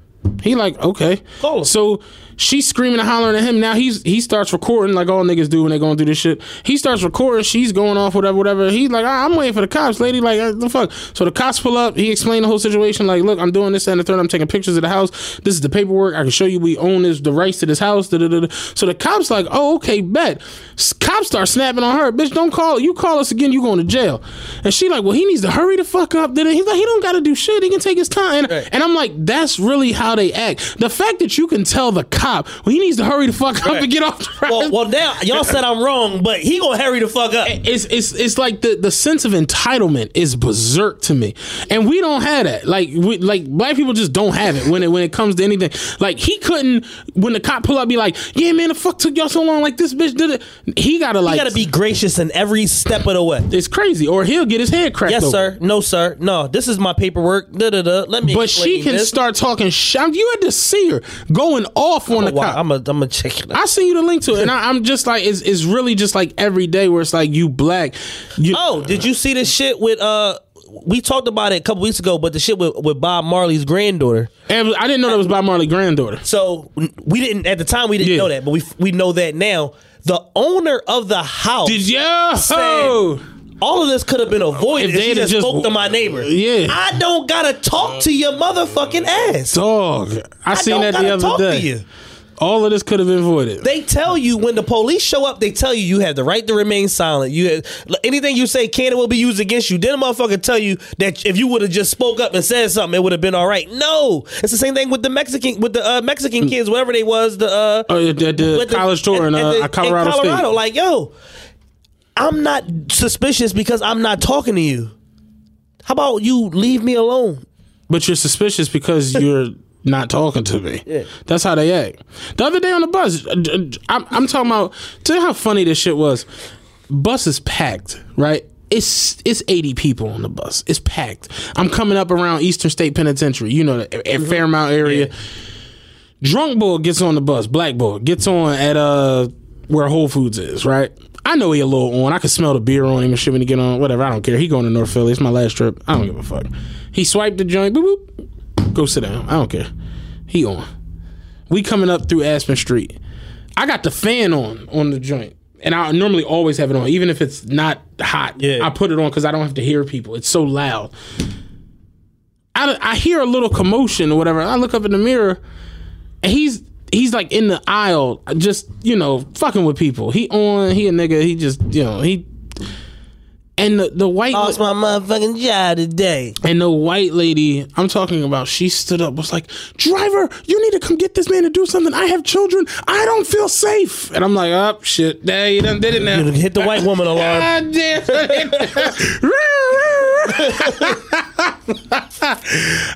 He like, okay. So she's screaming and hollering at him. Now he starts recording, like all niggas do when they're going through this shit. He starts recording. She's going off, whatever. He's like, I'm waiting for the cops, lady. Like, the fuck. So the cops pull up. He explained the whole situation. Like, look, I'm doing this and the third. I'm taking pictures of the house. This is the paperwork. I can show you we own the rights to this house. Da-da-da-da. So the cops like, oh, okay, bet. Cops start snapping on her. Bitch, don't call. You call us again, you going to jail. And she like, well, he needs to hurry the fuck up. He's like, he don't got to do shit. He can take his time. And I'm like, that's really how they act. The fact that you can tell the cop, well, he needs to hurry the fuck up and get off the road. Well, now y'all said I'm wrong, but he gonna hurry the fuck up. It's like the sense of entitlement is berserk to me, and we don't have that. Like, black people just don't have it when it comes to anything. Like, he couldn't, when the cop pull up, be like, yeah, man, the fuck took y'all so long? Like, this bitch did it. He gotta be gracious in every step of the way. It's crazy, or he'll get his head cracked. Yes, sir. No, sir. No. This is my paperwork. Da-da-da. Let me. But she can start talking shit. You had to see her going off on the cop. I'm a check it out. I send you the link to it. And I'm just like, it's really just like every day where it's like, you black. Did you see this shit with we talked about it a couple weeks ago, but the shit with Bob Marley's granddaughter. And I didn't know that was Bob Marley's granddaughter. So we didn't know that, but we know that now. The owner of the house said, all of this could have been avoided if she just spoke to my neighbor. Yeah. I don't gotta talk to your motherfucking ass. Dog. I seen that the other day. All of this could have been avoided. They tell you when the police show up, they tell you have the right to remain silent. Anything you say can and will be used against you. Then a motherfucker tell you that if you would have just spoke up and said something, it would have been all right. No, it's the same thing with the Mexican kids, whatever they was. The college tour in Colorado State. Like, yo, I'm not suspicious because I'm not talking to you. How about you leave me alone? But you're suspicious because you're not talking to me. Yeah. That's how they act. The other day on the bus, I'm talking about, tell you how funny this shit was. Bus is packed, right? It's 80 people on the bus. It's packed. I'm coming up around Eastern State Penitentiary, you know, at Fairmount area. Yeah. Drunk boy gets on the bus. Black boy gets on at where Whole Foods is, right? I know he a little on. I can smell the beer on him and shit when he get on. Whatever, I don't care. He going to North Philly. It's my last trip. I don't give a fuck. He swiped the joint. Boop, boop. Go sit down. I don't care. He on. We coming up through Aspen Street. I got the fan on the joint. And I normally always have it on, even if it's not hot. Yeah. I put it on because I don't have to hear people. It's so loud. I hear a little commotion or whatever. I look up in the mirror, and he's like in the aisle, just, you know, fucking with people. He a nigga. He just, you know, he. And the white lost my motherfucking job today. And the white lady I'm talking about, she stood up, was like, "Driver, you need to come get this man to do something. I have children. I don't feel safe." And I'm like, "Oh shit, now you done did it now. You hit the white woman alarm." God damn it.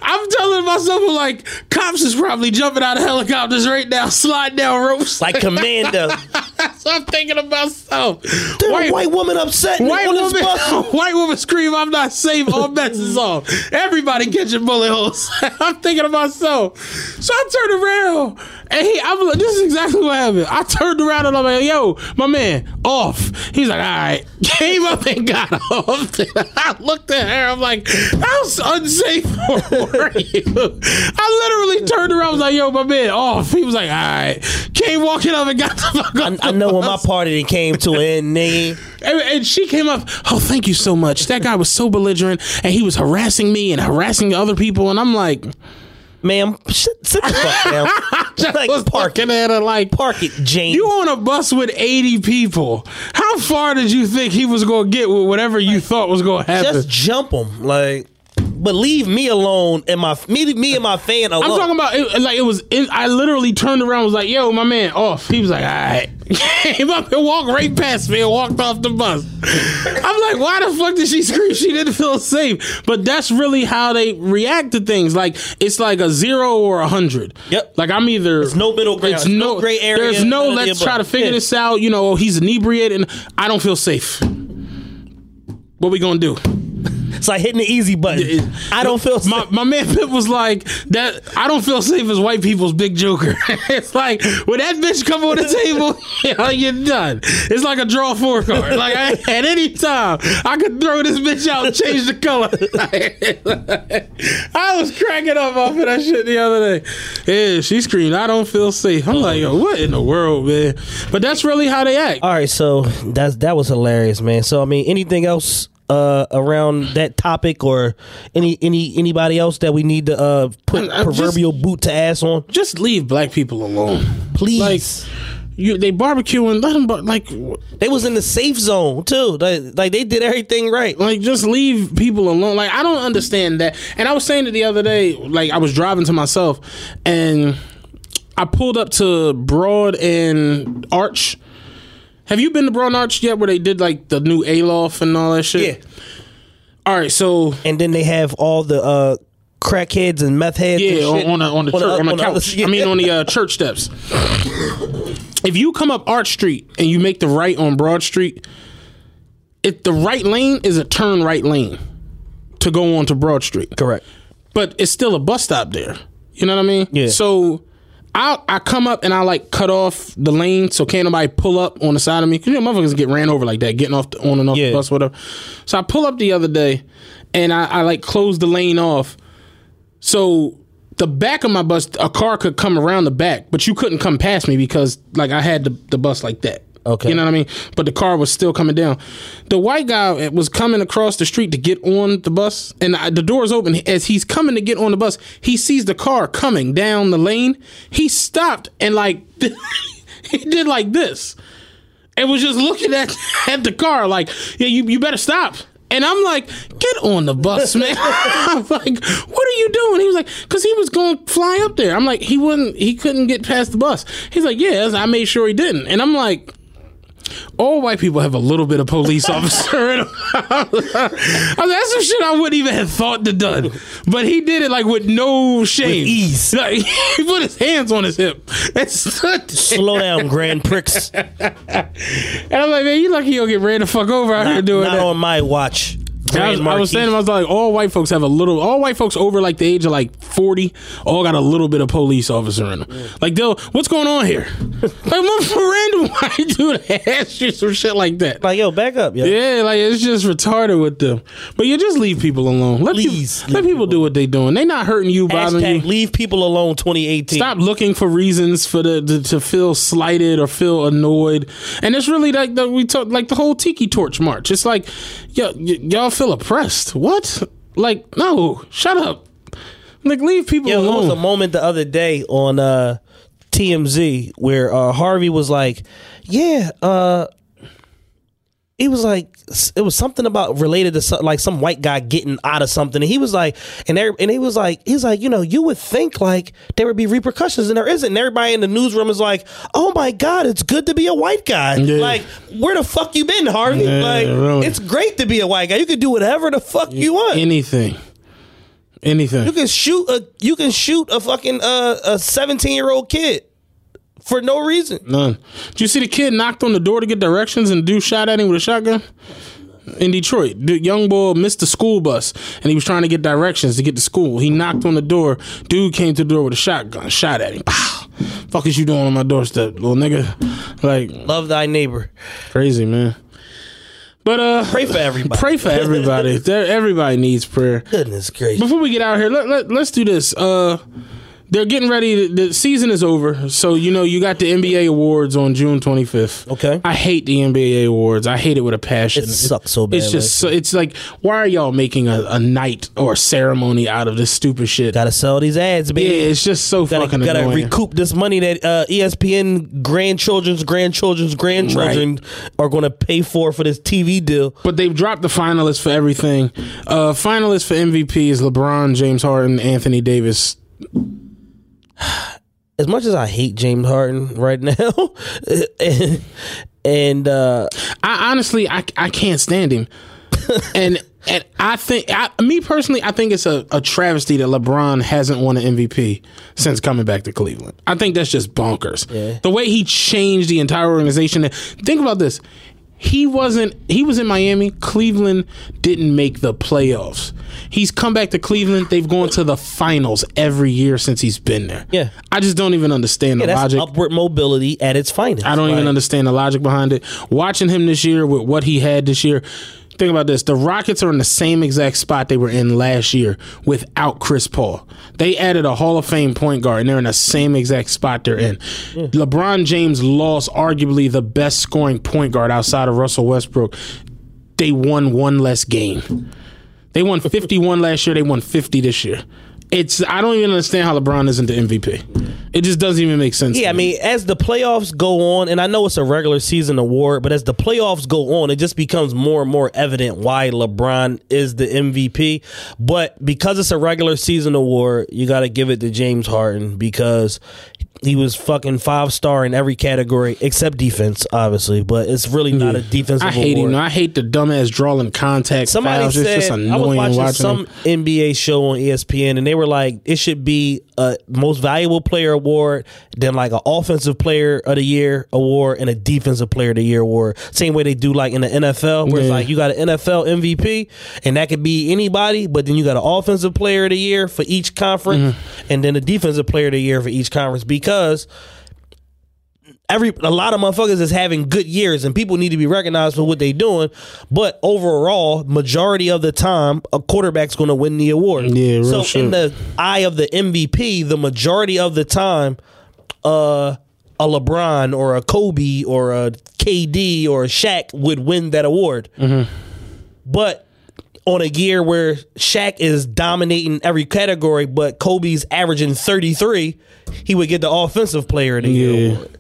I'm telling myself, I'm like, cops is probably jumping out of helicopters right now, sliding down ropes like Commando. So I'm thinking about myself. Damn, white woman upset. White woman scream, "I'm not safe. All bets is off. Everybody catching bullet holes." I'm thinking about myself. So I turned around and I'm like, this is exactly what happened. I turned around and I'm like, "Yo, my man, off." He's like, "All right." Came up and got off. I looked at her. I'm like, "How unsafe were you?" I literally turned around. I was like, "Yo, my man, off." He was like, "All right." Came walking up and got the fuck off. I know when my party came to an end, nigga. And she came up, "Oh, thank you so much. That guy was so belligerent, and he was harassing me and harassing other people." And I'm like, "Ma'am, sit the fuck down." Just like, was parking at her like, "Park it, Jane. You on a bus with 80 people. How far did you think he was going to get with whatever you thought was going to happen? Just jump him, like. But leave me alone and me and my fan alone." I'm talking about it, like I literally turned around and was like, "Yo, my man, off." He was like, "All right." Came up and walked right past me and walked off the bus. I'm like, why the fuck did she scream? She didn't feel safe. But that's really how they react to things. Like, it's like a 0 or 100. Yep. Like, I'm either. It's no middle ground. It's no gray area. There's no let's try to figure this out. You know, he's inebriated and I don't feel safe. What we gonna do? It's like hitting the easy button. I don't feel safe. My man Pip was like, "That I don't feel safe is white people's big joker." It's like, when that bitch come on the table, you're done. It's like a draw 4 card. Like, at any time, I could throw this bitch out and change the color. I was cracking up off of that shit the other day. Yeah, she screamed, "I don't feel safe." I'm like, "Yo, what in the world, man?" But that's really how they act. All right, so that was hilarious, man. So, I mean, anything else around that topic, or anybody else that we need to put proverbial boot to ass on? Just leave black people alone, please. Like, they barbecuing, let them. Like, they was in the safe zone too. Like they did everything right. Like, just leave people alone. Like, I don't understand that. And I was saying it the other day. Like, I was driving to myself, and I pulled up to Broad and Arch. Have you been to Broad and Arch yet, where they did like the new Alof and all that shit? Yeah. All right, so. And then they have all the crackheads and meth heads. Yeah, and shit. On the couch. I mean, on the church steps. If you come up Arch Street and you make the right on Broad Street, the right lane is a turn right lane to go on to Broad Street. Correct. But it's still a bus stop there. You know what I mean? Yeah. So. I come up and I like cut off the lane so can't nobody pull up on the side of me. Because, you know, motherfuckers get ran over like that, getting off on and off the bus, whatever. So I pull up the other day and I like close the lane off. So the back of my bus, a car could come around the back, but you couldn't come past me because like I had the bus like that. Okay. You know what I mean? But the car was still coming down. The white guy was coming across the street to get on the bus, and the door's open. As he's coming to get on the bus, he sees the car coming down the lane. He stopped and like he did like this, and was just looking at the car like, "Yeah, you better stop." And I'm like, "Get on the bus, man." I'm like, "What are you doing?" He was like, "Because he was going to fly up there." I'm like, he couldn't get past the bus." He's like, "Yeah, I made sure he didn't." And I'm like, all white people have a little bit of police officer in them. I was like, that's some shit I wouldn't even have thought to done. But he did it like with no shame. With ease. Like, he put his hands on his hip. Slow down, Grand Prix. And I'm like, "Man, you lucky you don't get ran the fuck over out here doing that." Not on my watch. I was saying, all white folks have a little. All white folks over like the age of like 40 all got a little bit of police officer in them. Yeah. Like, they'll, what's going on here? Like, what random white dude asked you some shit like that? Like, yo, back up, yo. Yeah, like, it's just retarded with them. But you just leave people alone. Let people do what they doing. They not hurting you, bothering you. Leave people alone. 2018. Stop looking for reasons for to feel slighted or feel annoyed. And it's really like the whole Tiki Torch March. It's like, yo, y'all feel oppressed. What? Like, no, shut up. Like, leave people alone. There was a moment the other day on TMZ where Harvey was like, he was like, it was something about related to some, like some white guy getting out of something. And he was like, he was like, you know, you would think like there would be repercussions, and there isn't. And everybody in the newsroom is like, oh my God, it's good to be a white guy. Yeah. Like, where the fuck you been, Harvey? Yeah, like, really. It's great to be a white guy. You can do whatever the fuck you want. Anything. You can shoot a fucking a 17-year-old kid. For no reason. None. Did you see the kid knocked on the door to get directions and dude shot at him with a shotgun? In Detroit, the young boy missed the school bus and he was trying to get directions to get to school. He knocked on the door. Dude came to the door with a shotgun, shot at him. Pow! Fuck is you doing on my doorstep, little nigga? Like, love thy neighbor. Crazy, man. But pray for everybody. Pray for everybody. Everybody needs prayer. Goodness gracious. Before we get out of here, let's do this. They're getting ready. The season is over. So, you know, you got the NBA Awards on June 25th. Okay. I hate the NBA Awards. I hate it with a passion. It sucks so bad. It's just, it's like, why are y'all making a night or a ceremony out of this stupid shit? Gotta sell these ads, baby. Yeah, it's just so fucking annoying. Gotta recoup this money that ESPN grandchildren are going to pay for this TV deal. But they've dropped the finalists for everything. Finalists for MVP is LeBron, James Harden, Anthony Davis. As much as I hate James Harden right now, and I honestly I can't stand him, and I think I think it's a travesty that LeBron hasn't won an MVP since coming back to Cleveland. I think that's just bonkers. Yeah. The way he changed the entire organization. Think about this. He was in Miami. Cleveland didn't make the playoffs. He's come back to Cleveland. They've gone to the finals every year since he's been there. Yeah. I just don't even understand the logic. Upward mobility at its finest. I don't even understand the logic behind it. Watching him this year with what he had this year. Think about this. The Rockets are in the same exact spot they were in last year without Chris Paul. They added a Hall of Fame point guard, and they're in the same exact spot they're in. Yeah. LeBron James lost arguably the best scoring point guard outside of Russell Westbrook. They won one less game. They won 51 last year. They won 50 this year. I don't even understand how LeBron isn't the MVP. It just doesn't even make sense. Yeah, I mean, as the playoffs go on, and I know it's a regular season award, but as the playoffs go on, it just becomes more and more evident why LeBron is the MVP. But because it's a regular season award, you got to give it to James Harden because he was fucking 5-star in every category except defense, obviously. But it's really not a defensive award. I hate him. I hate the dumbass drawing contact. Somebody fouls. Said it's just annoying. I was watching some NBA show on ESPN, and they were like, it should be a most valuable player award, then like an offensive player of the year award and a defensive player of the year award. Same way they do like in the NFL, where it's like you got an NFL MVP, and that could be anybody, but then you got an offensive player of the year for each conference, and then a defensive player of the year for each conference, because a lot of motherfuckers is having good years, and people need to be recognized for what they doing. But overall, majority of the time, a quarterback's going to win the award. Yeah, so shit. In the eye of the MVP, the majority of the time, a LeBron or a Kobe or a KD or a Shaq would win that award. Mm-hmm. But on a year where Shaq is dominating every category, but Kobe's averaging 33, he would get the offensive player of the year award.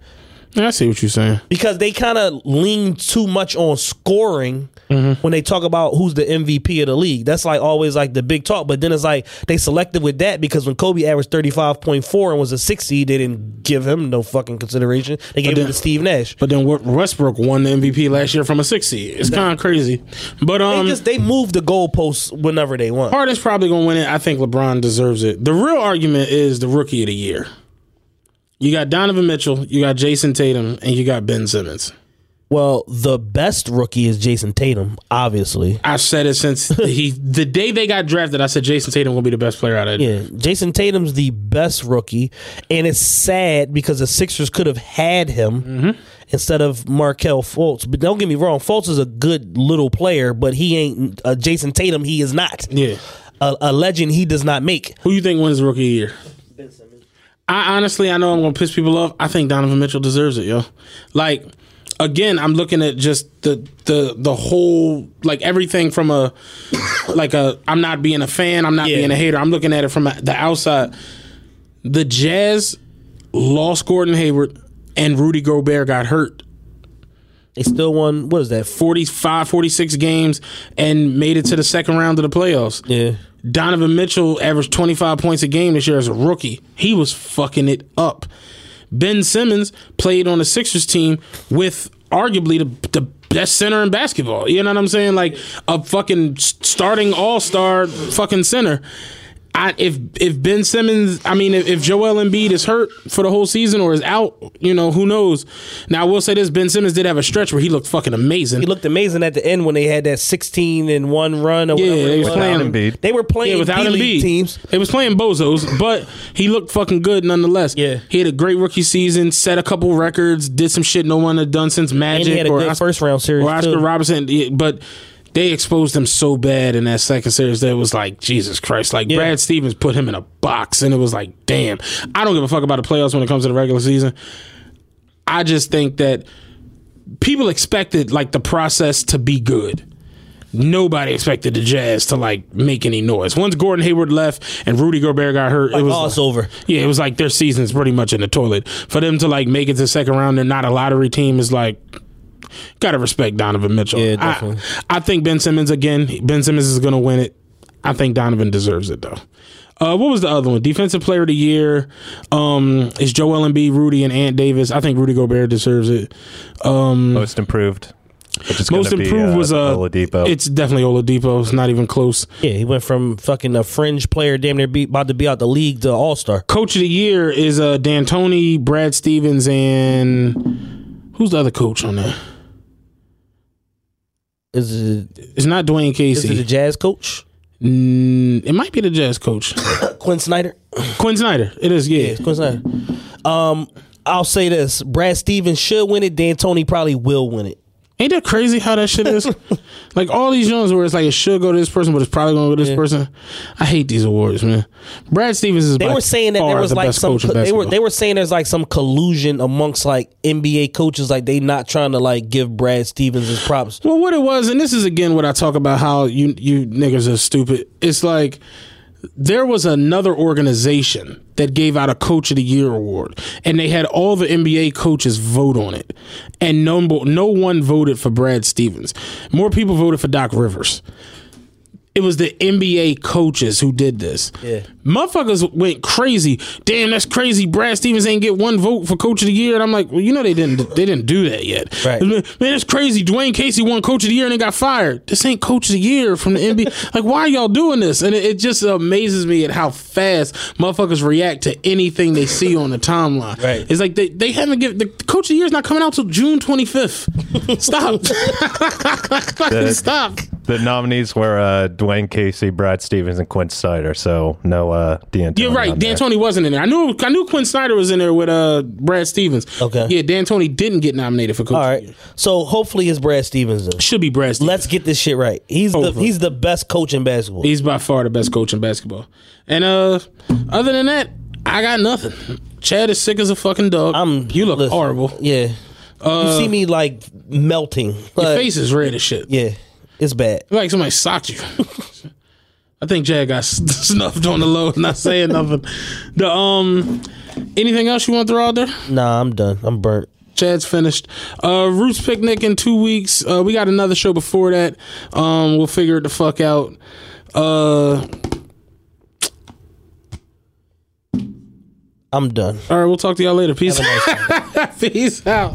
I see what you're saying. Because they kind of lean too much on scoring when they talk about who's the MVP of the league. That's like always like the big talk. But then it's like they selected with that because when Kobe averaged 35.4 and was a 60, they didn't give him no fucking consideration. They gave it to Steve Nash. But then Westbrook won the MVP last year from a 60. It's kind of crazy. But they move the goalposts whenever they want. Harden's probably going to win it. I think LeBron deserves it. The real argument is the Rookie of the Year. You got Donovan Mitchell, you got Jason Tatum, and you got Ben Simmons. Well, the best rookie is Jason Tatum, obviously. I've said it since the day they got drafted. I said Jason Tatum will be the best player out of it. Yeah, Jason Tatum's the best rookie, and it's sad because the Sixers could have had him instead of Markelle Fultz. But don't get me wrong, Fultz is a good little player, but he ain't Jason Tatum. He is not. Yeah, a legend he does not make. Who you think wins the rookie year? Ben Simmons. I know I'm gonna piss people off. I think Donovan Mitchell deserves it, yo. Like. Again, I'm looking at just the whole, like, everything from a, like, a I'm not being a fan, I'm not being a hater. I'm looking at it from the outside. The Jazz lost Gordon Hayward and Rudy Gobert got hurt. They still won, what is that, 45, 46 games and made it to the second round of the playoffs. Yeah. Donovan Mitchell averaged 25 points a game this year as a rookie. He was fucking it up. Ben Simmons played on the Sixers team with arguably the best center in basketball. You know what I'm saying? Like a fucking starting all-star fucking center. If Ben Simmons, I mean, if Joel Embiid is hurt for the whole season or is out, you know, who knows? Now, I will say this, Ben Simmons did have a stretch where he looked fucking amazing. He looked amazing at the end when they had that 16-1 run or whatever. They were playing Embiid. They were playing B-League teams. They was playing bozos, but he looked fucking good nonetheless. Yeah. He had a great rookie season, set a couple records, did some shit no one had done since Magic. And he had a good first-round series, or Oscar Robertson, but... They exposed him so bad in that second series that it was like, Jesus Christ. Like, yeah. Brad Stevens put him in a box, and it was like, damn. I don't give a fuck about the playoffs when it comes to the regular season. I just think that people expected, like, the process to be good. Nobody expected the Jazz to, like, make any noise. Once Gordon Hayward left and Rudy Gobert got hurt, it was all over. Yeah, it was like their season's pretty much in the toilet. For them to, like, make it to the second round, they're not a lottery team, is like... Gotta respect Donovan Mitchell. Yeah, definitely. I think Ben Simmons again. Ben Simmons is gonna win it. I think Donovan deserves it though. What was the other one? Defensive Player of the Year. It's Joel Embiid, Rudy, and Ant Davis. I think Rudy Gobert deserves it. Most improved. Most improved was Oladipo. It's definitely Oladipo. It's not even close. Yeah, he went from fucking a fringe player, damn near about to be out the league, to All Star. Coach of the Year is D'Antoni, Brad Stevens, and who's the other coach on there? It's not Dwayne Casey. Is it the Jazz coach? It might be the Jazz coach. Quinn Snyder? Quinn Snyder. It is, yeah. It's Quinn Snyder. I'll say this. Brad Stevens should win it. D'Antoni probably will win it. Ain't that crazy how that shit is? Like all these ones where it's like it should go to this person, but it's probably going to go to this person. I hate these awards, man. Brad Stevens is. They were saying that there was like some. They were saying there's like some collusion amongst like NBA coaches, like they not trying to like give Brad Stevens his props. Well, what it was, and this is again what I talk about how you niggas are stupid. It's like. There was another organization that gave out a Coach of the Year award, and they had all the NBA coaches vote on it, and no one voted for Brad Stevens. More people voted for Doc Rivers. It was the NBA coaches who did this. Yeah. Motherfuckers went crazy. Damn, that's crazy. Brad Stevens ain't get one vote for Coach of the Year. And I'm like, well, you know they didn't do that yet. Right. Man, that's crazy. Dwayne Casey won Coach of the Year and they got fired. This ain't Coach of the Year from the NBA. Like, why are y'all doing this? And it just amazes me at how fast motherfuckers react to anything they see on the timeline. Right. It's like they haven't given the Coach of the Year is not coming out till June 25th. Stop. Stop. The nominees were Dwayne Casey, Brad Stevens, and Quinn Snyder. So no D'Antoni. You're right. D'Antoni wasn't in there. I knew Quinn Snyder was in there with Brad Stevens. Okay. Yeah, D'Antoni didn't get nominated for Coach. All right. So hopefully it's Brad Stevens. Though. Should be Brad Stevens. Let's get this shit right. He's the best coach in basketball. He's by far the best coach in basketball. And other than that, I got nothing. Chad is sick as a fucking dog. You look horrible. Yeah. You see me like melting. Your face is red as shit. Yeah. It's bad. Like somebody socked you. I think Jay got snuffed on the low. Not saying nothing. Anything else you want to throw out there? Nah, I'm done. I'm burnt. Chad's finished. Roots Picnic in 2 weeks. We got another show before that. We'll figure it the fuck out. I'm done. All right, we'll talk to y'all later. Peace. Nice Peace out.